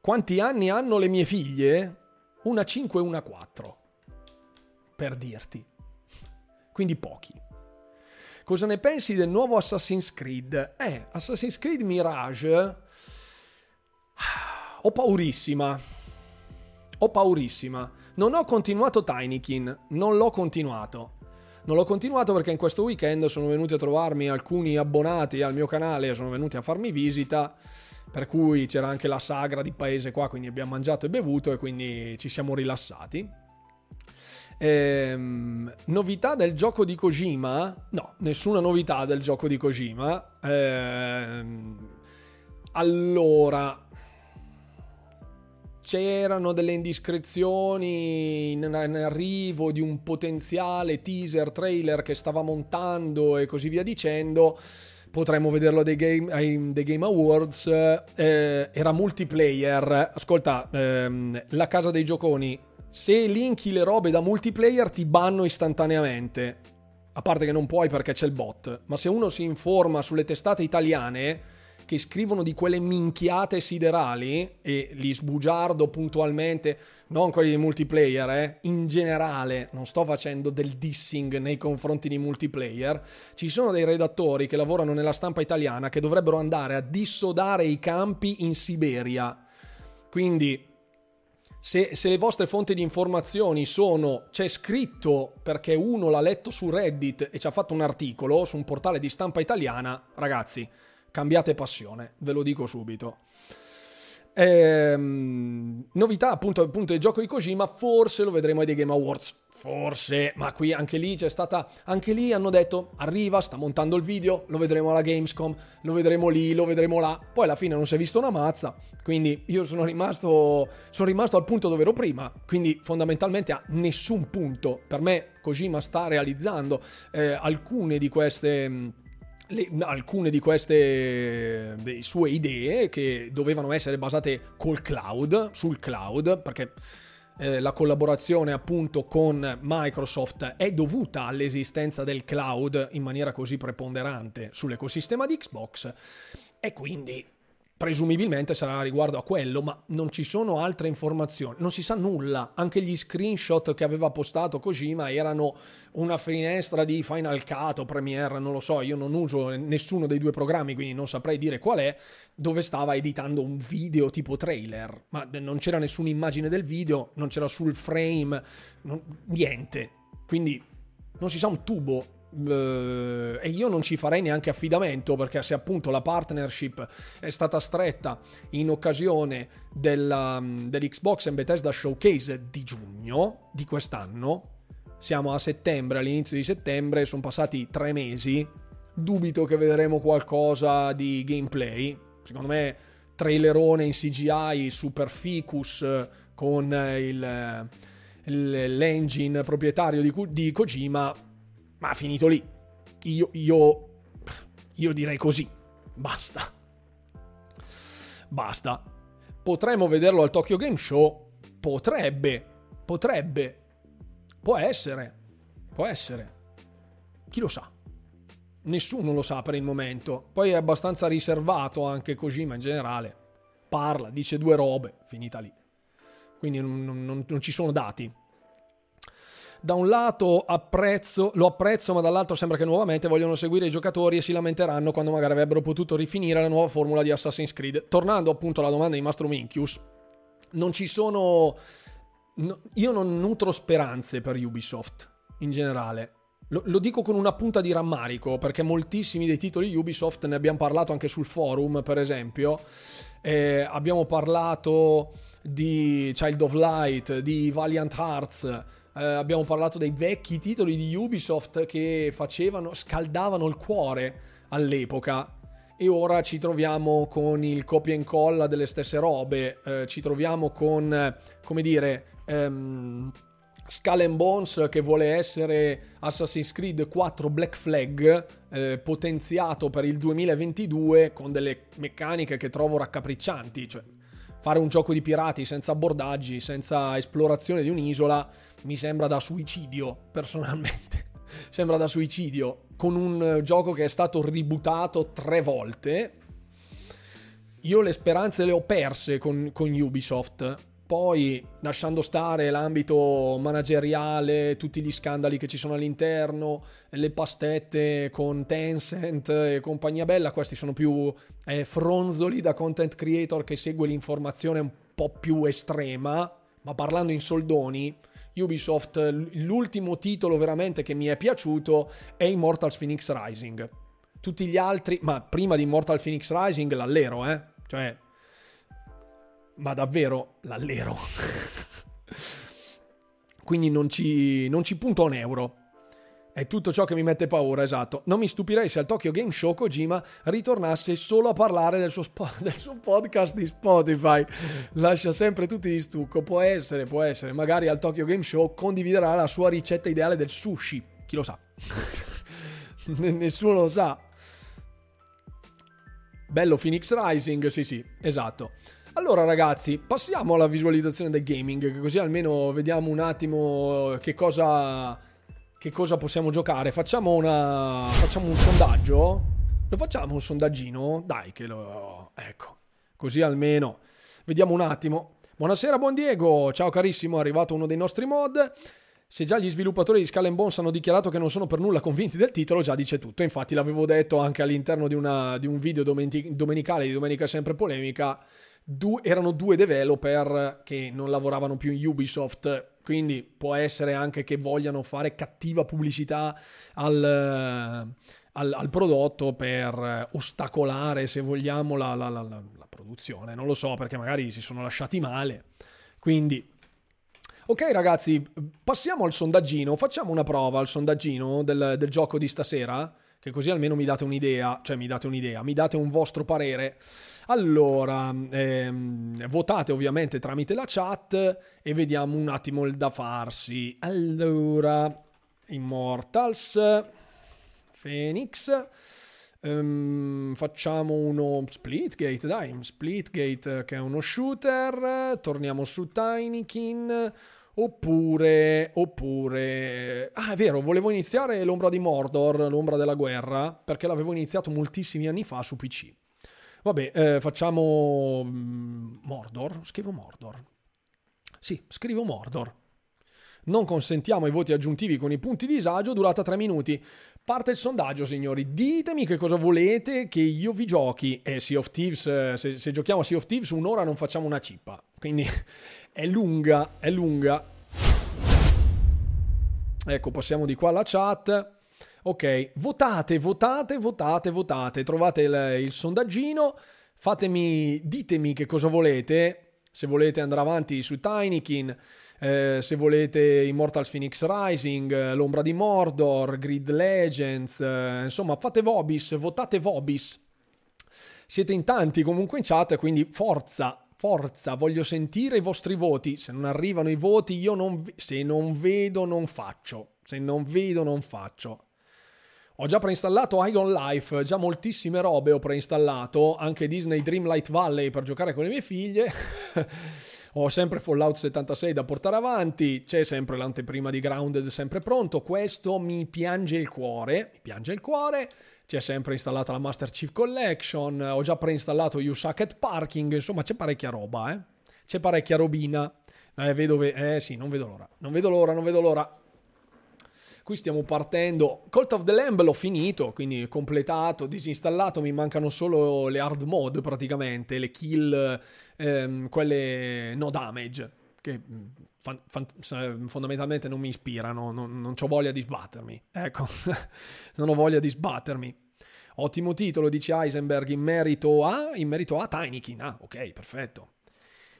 Quanti anni hanno le mie figlie? Una cinque e una quattro, per dirti, quindi pochi. Cosa ne pensi del nuovo Assassin's Creed? Eh, Assassin's Creed Mirage, ho paurissima, ho paurissima. Non ho continuato Tinykin, non l'ho continuato. Non l'ho continuato perché in questo weekend sono venuti a trovarmi alcuni abbonati al mio canale, sono venuti a farmi visita, per cui c'era anche la sagra di paese qua, quindi abbiamo mangiato e bevuto e quindi ci siamo rilassati. Ehm, novità del gioco di Kojima? No, nessuna novità del gioco di Kojima. Ehm, allora... c'erano delle indiscrezioni in arrivo di un potenziale teaser trailer che stava montando e così via dicendo, potremmo vederlo dei game, ai The Game Awards. Eh, era multiplayer, ascolta, ehm, la casa dei gioconi, se linki le robe da multiplayer ti banno istantaneamente, a parte che non puoi perché c'è il bot, ma se uno si informa sulle testate italiane che scrivono di quelle minchiate siderali e li sbugiardo puntualmente, non quelli di multiplayer, eh, in generale, non sto facendo del dissing nei confronti di multiplayer, ci sono dei redattori che lavorano nella stampa italiana che dovrebbero andare a dissodare i campi in Siberia. Quindi se, se le vostre fonti di informazioni sono c'è scritto perché uno l'ha letto su Reddit e ci ha fatto un articolo su un portale di stampa italiana, ragazzi, cambiate passione, ve lo dico subito. Ehm, novità appunto, appunto del gioco di Kojima, forse lo vedremo ai The Game Awards, forse, ma qui anche lì c'è stata, anche lì hanno detto arriva, sta montando il video, lo vedremo alla Gamescom, lo vedremo lì, lo vedremo là, poi alla fine non si è visto una mazza, quindi io sono rimasto sono rimasto al punto dove ero prima, quindi fondamentalmente a nessun punto. Per me Kojima sta realizzando eh, alcune di queste Le, alcune di queste le sue idee che dovevano essere basate col cloud, sul cloud, perché eh, la collaborazione appunto con Microsoft è dovuta all'esistenza del cloud in maniera così preponderante sull'ecosistema di Xbox, e quindi presumibilmente sarà riguardo a quello, ma non ci sono altre informazioni, non si sa nulla. Anche gli screenshot che aveva postato Kojima erano una finestra di Final Cut o Premiere, non lo so, io non uso nessuno dei due programmi, quindi non saprei dire qual è, dove stava editando un video tipo trailer, ma non c'era nessuna immagine del video, non c'era sul frame, non, niente, quindi non si sa un tubo. E io non ci farei neanche affidamento, perché se appunto la partnership è stata stretta in occasione della, dell'Xbox and Bethesda Showcase di giugno di quest'anno, siamo a settembre, all'inizio di settembre, sono passati tre mesi, dubito che vedremo qualcosa di gameplay, secondo me trailerone in C G I super ficus con il, l'engine proprietario di, di Kojima, ma finito lì. io, io, io direi così, basta, basta. Potremmo vederlo al Tokyo Game Show? Potrebbe, potrebbe, può essere, può essere, chi lo sa? Nessuno lo sa per il momento. Poi è abbastanza riservato anche Kojima in generale, parla, dice due robe, finita lì, quindi non, non, non ci sono dati. Da un lato apprezzo, lo apprezzo, ma dall'altro sembra che nuovamente vogliono seguire i giocatori e si lamenteranno quando magari avrebbero potuto rifinire la nuova formula di Assassin's Creed. Tornando appunto alla domanda di Mastro Minchius, non ci sono, no, io non nutro speranze per Ubisoft in generale. Lo, lo dico con una punta di rammarico, perché moltissimi dei titoli Ubisoft, ne abbiamo parlato anche sul forum per esempio, eh, abbiamo parlato di Child of Light, di Valiant Hearts, eh, abbiamo parlato dei vecchi titoli di Ubisoft che facevano, scaldavano il cuore all'epoca, e ora ci troviamo con il copia e incolla delle stesse robe, eh, ci troviamo con, come dire, ehm, Skull and Bones che vuole essere Assassin's Creed quattro Black Flag, eh, potenziato per il duemilaventidue con delle meccaniche che trovo raccapriccianti, cioè fare un gioco di pirati senza abbordaggi, senza esplorazione di un'isola, mi sembra da suicidio personalmente, sembra da suicidio, con un gioco che è stato rebootato tre volte. Io le speranze le ho perse con, con Ubisoft. Poi, lasciando stare l'ambito manageriale, tutti gli scandali che ci sono all'interno, le pastette con Tencent e compagnia bella, questi sono più eh, fronzoli da content creator che segue l'informazione un po' più estrema. Ma parlando in soldoni, Ubisoft, l'ultimo titolo veramente che mi è piaciuto è Immortals Fenyx Rising. Tutti gli altri, ma prima di Immortals Fenyx Rising l'allero, eh? Cioè... ma davvero l'allero. Quindi non ci, non ci punto un euro, è tutto ciò che mi mette paura. Esatto, non mi stupirei se al Tokyo Game Show Kojima ritornasse solo a parlare del suo, spo- del suo podcast di Spotify. Lascia sempre tutti di stucco. Può essere, può essere, magari al Tokyo Game Show condividerà la sua ricetta ideale del sushi, chi lo sa. Nessuno lo sa. Bello Fenyx Rising, sì sì, esatto. Allora ragazzi, passiamo alla visualizzazione del gaming, così almeno vediamo un attimo che cosa, che cosa possiamo giocare. Facciamo una, facciamo un sondaggio? Lo facciamo un sondaggino? Dai che lo... ecco, così almeno vediamo un attimo. Buonasera buon Diego, ciao carissimo, è arrivato uno dei nostri mod. Se già gli sviluppatori di Skull and Bones hanno dichiarato che non sono per nulla convinti del titolo, già dice tutto. Infatti l'avevo detto anche all'interno di, una, di un video domenic- domenicale di Domenica Sempre Polemica. Du- erano due developer che non lavoravano più in Ubisoft, quindi può essere anche che vogliano fare cattiva pubblicità al, al, al prodotto per ostacolare, se vogliamo, la, la, la, la produzione. Non lo so, perché magari si sono lasciati male. Quindi ok ragazzi, passiamo al sondaggino, facciamo una prova al sondaggino del, del gioco di stasera, che così almeno mi date un'idea, cioè mi date un'idea, mi date un vostro parere. Allora, ehm, votate ovviamente tramite la chat e vediamo un attimo il da farsi. Allora, Immortals, Fenyx, ehm, facciamo uno Splitgate, dai, Splitgate che è uno shooter, torniamo su Tinykin... Oppure, oppure... Ah, è vero, volevo iniziare l'Ombra di Mordor, l'Ombra della Guerra, perché l'avevo iniziato moltissimi anni fa su P C. Vabbè, eh, facciamo... Mordor? Scrivo Mordor. Sì, scrivo Mordor. Non consentiamo i voti aggiuntivi con i punti di disagio, durata tre minuti. Parte il sondaggio, signori. Ditemi che cosa volete che io vi giochi. Eh, Sea of Thieves, se, se giochiamo a Sea of Thieves un'ora non facciamo una cippa. Quindi... è lunga, è lunga. Ecco, passiamo di qua alla chat. Ok, votate, votate, votate, votate. Trovate il, il sondaggino. Fatemi, ditemi che cosa volete. Se volete andare avanti su Tinykin, eh, se volete Immortals Fenyx Rising, l'Ombra di Mordor, Grid Legends, eh, insomma, fate vobis, votate vobis. Siete in tanti comunque in chat, quindi forza. Forza, voglio sentire i vostri voti. Se non arrivano i voti, io non... se non vedo, non faccio. Se non vedo, non faccio. Ho già preinstallato Ion Life, già moltissime robe ho preinstallato, anche Disney Dreamlight Valley per giocare con le mie figlie. Ho sempre Fallout settantasei da portare avanti, c'è sempre l'anteprima di Grounded sempre pronto. Questo mi piange il cuore, mi piange il cuore. C'è sempre installata la Master Chief Collection, ho già preinstallato You Suck at Parking, insomma c'è parecchia roba, eh. C'è parecchia robina. Eh, vedo ve- eh sì, non vedo l'ora. Non vedo l'ora, non vedo l'ora. Qui stiamo partendo. Cult of the Lamb l'ho finito, quindi completato, disinstallato, mi mancano solo le hard mode praticamente, le kill, ehm, quelle no damage, che fan, fan, fondamentalmente non mi ispirano, non, non c'ho voglia di sbattermi, ecco, non ho voglia di sbattermi. Ottimo titolo, dice Heisenberg, in merito a, in merito a Tinykin, ah ok, perfetto.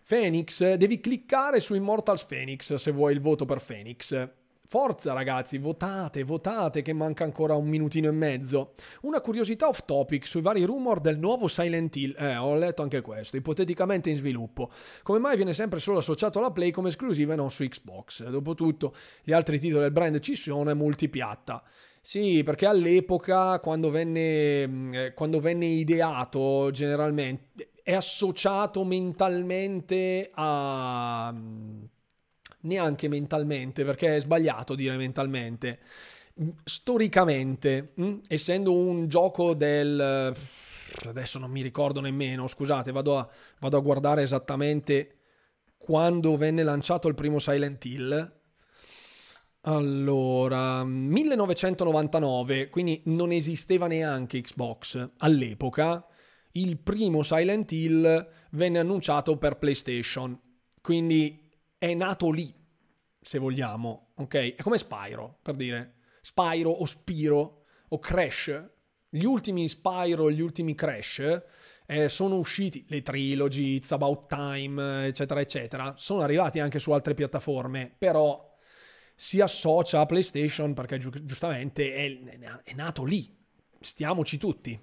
Phoenix, devi cliccare su Immortals Fenyx se vuoi il voto per Phoenix. Forza ragazzi, votate, votate che manca ancora un minutino e mezzo. Una curiosità off topic sui vari rumor del nuovo Silent Hill, eh ho letto anche questo, ipoteticamente in sviluppo. Come mai viene sempre solo associato alla Play come esclusiva e non su Xbox? Dopotutto gli altri titoli del brand ci sono, è multipiatta. Sì, perché all'epoca quando venne, quando venne ideato generalmente è associato mentalmente a... neanche mentalmente, perché è sbagliato dire mentalmente, storicamente, mh? essendo un gioco del, adesso non mi ricordo nemmeno, scusate, vado a, vado a guardare esattamente quando venne lanciato il primo Silent Hill. Allora, millenovecentonovantanove, quindi non esisteva neanche Xbox all'epoca. Il primo Silent Hill venne annunciato per PlayStation, quindi è nato lì, se vogliamo, ok? È come Spyro, per dire. Spyro o Spiro o Crash. Gli ultimi Spyro, gli ultimi Crash eh, sono usciti, le trilogy, It's About Time, eccetera, eccetera. Sono arrivati anche su altre piattaforme, però si associa a PlayStation perché giustamente è, è nato lì. Stiamoci tutti.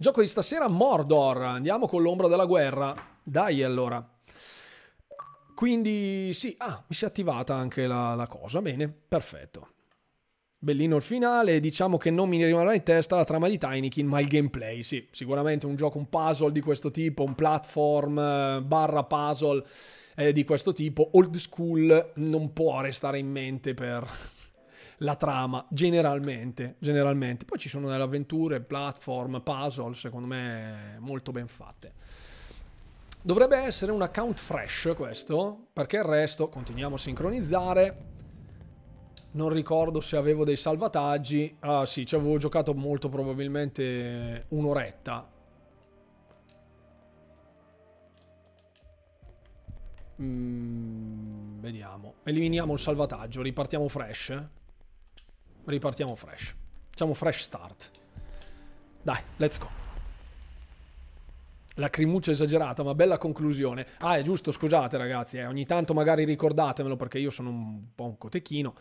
Gioco di stasera, Mordor. Andiamo con l'ombra della guerra. Dai, allora. Quindi sì, ah, mi si è attivata anche la, la cosa, bene, perfetto. Bellino il finale, diciamo che non mi rimarrà in testa la trama di Tinykin, ma il gameplay, sì. Sicuramente un gioco, un puzzle di questo tipo, un platform barra puzzle eh, di questo tipo, old school, non può restare in mente per la trama, generalmente, generalmente. Poi ci sono delle avventure, platform, puzzle, secondo me molto ben fatte. Dovrebbe essere un account fresh questo, perché il resto, continuiamo a sincronizzare, non ricordo se avevo dei salvataggi, ah sì, ci avevo giocato molto probabilmente un'oretta. Mm, vediamo, eliminiamo il salvataggio, ripartiamo fresh, ripartiamo fresh, facciamo fresh start, dai, let's go. Lacrimuccia esagerata, ma bella conclusione. Ah, è giusto, scusate ragazzi, eh, ogni tanto magari ricordatemelo perché io sono un po' un cotechino,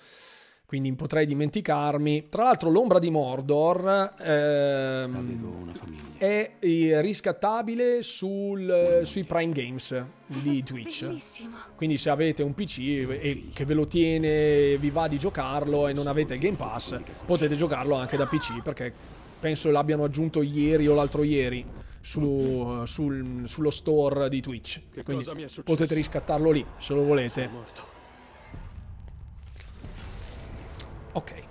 quindi potrei dimenticarmi. Tra l'altro l'ombra di Mordor ehm, è riscattabile sul, sui Prime Games di Twitch. Bellissimo. Quindi se avete un P C e che ve lo tiene, vi va di giocarlo e non avete il Game Pass, potete giocarlo anche da P C perché penso l'abbiano aggiunto ieri o l'altro ieri. Su, sul, sullo store di Twitch, che quindi cosa mi è successo? Potete riscattarlo lì se lo volete. Ok,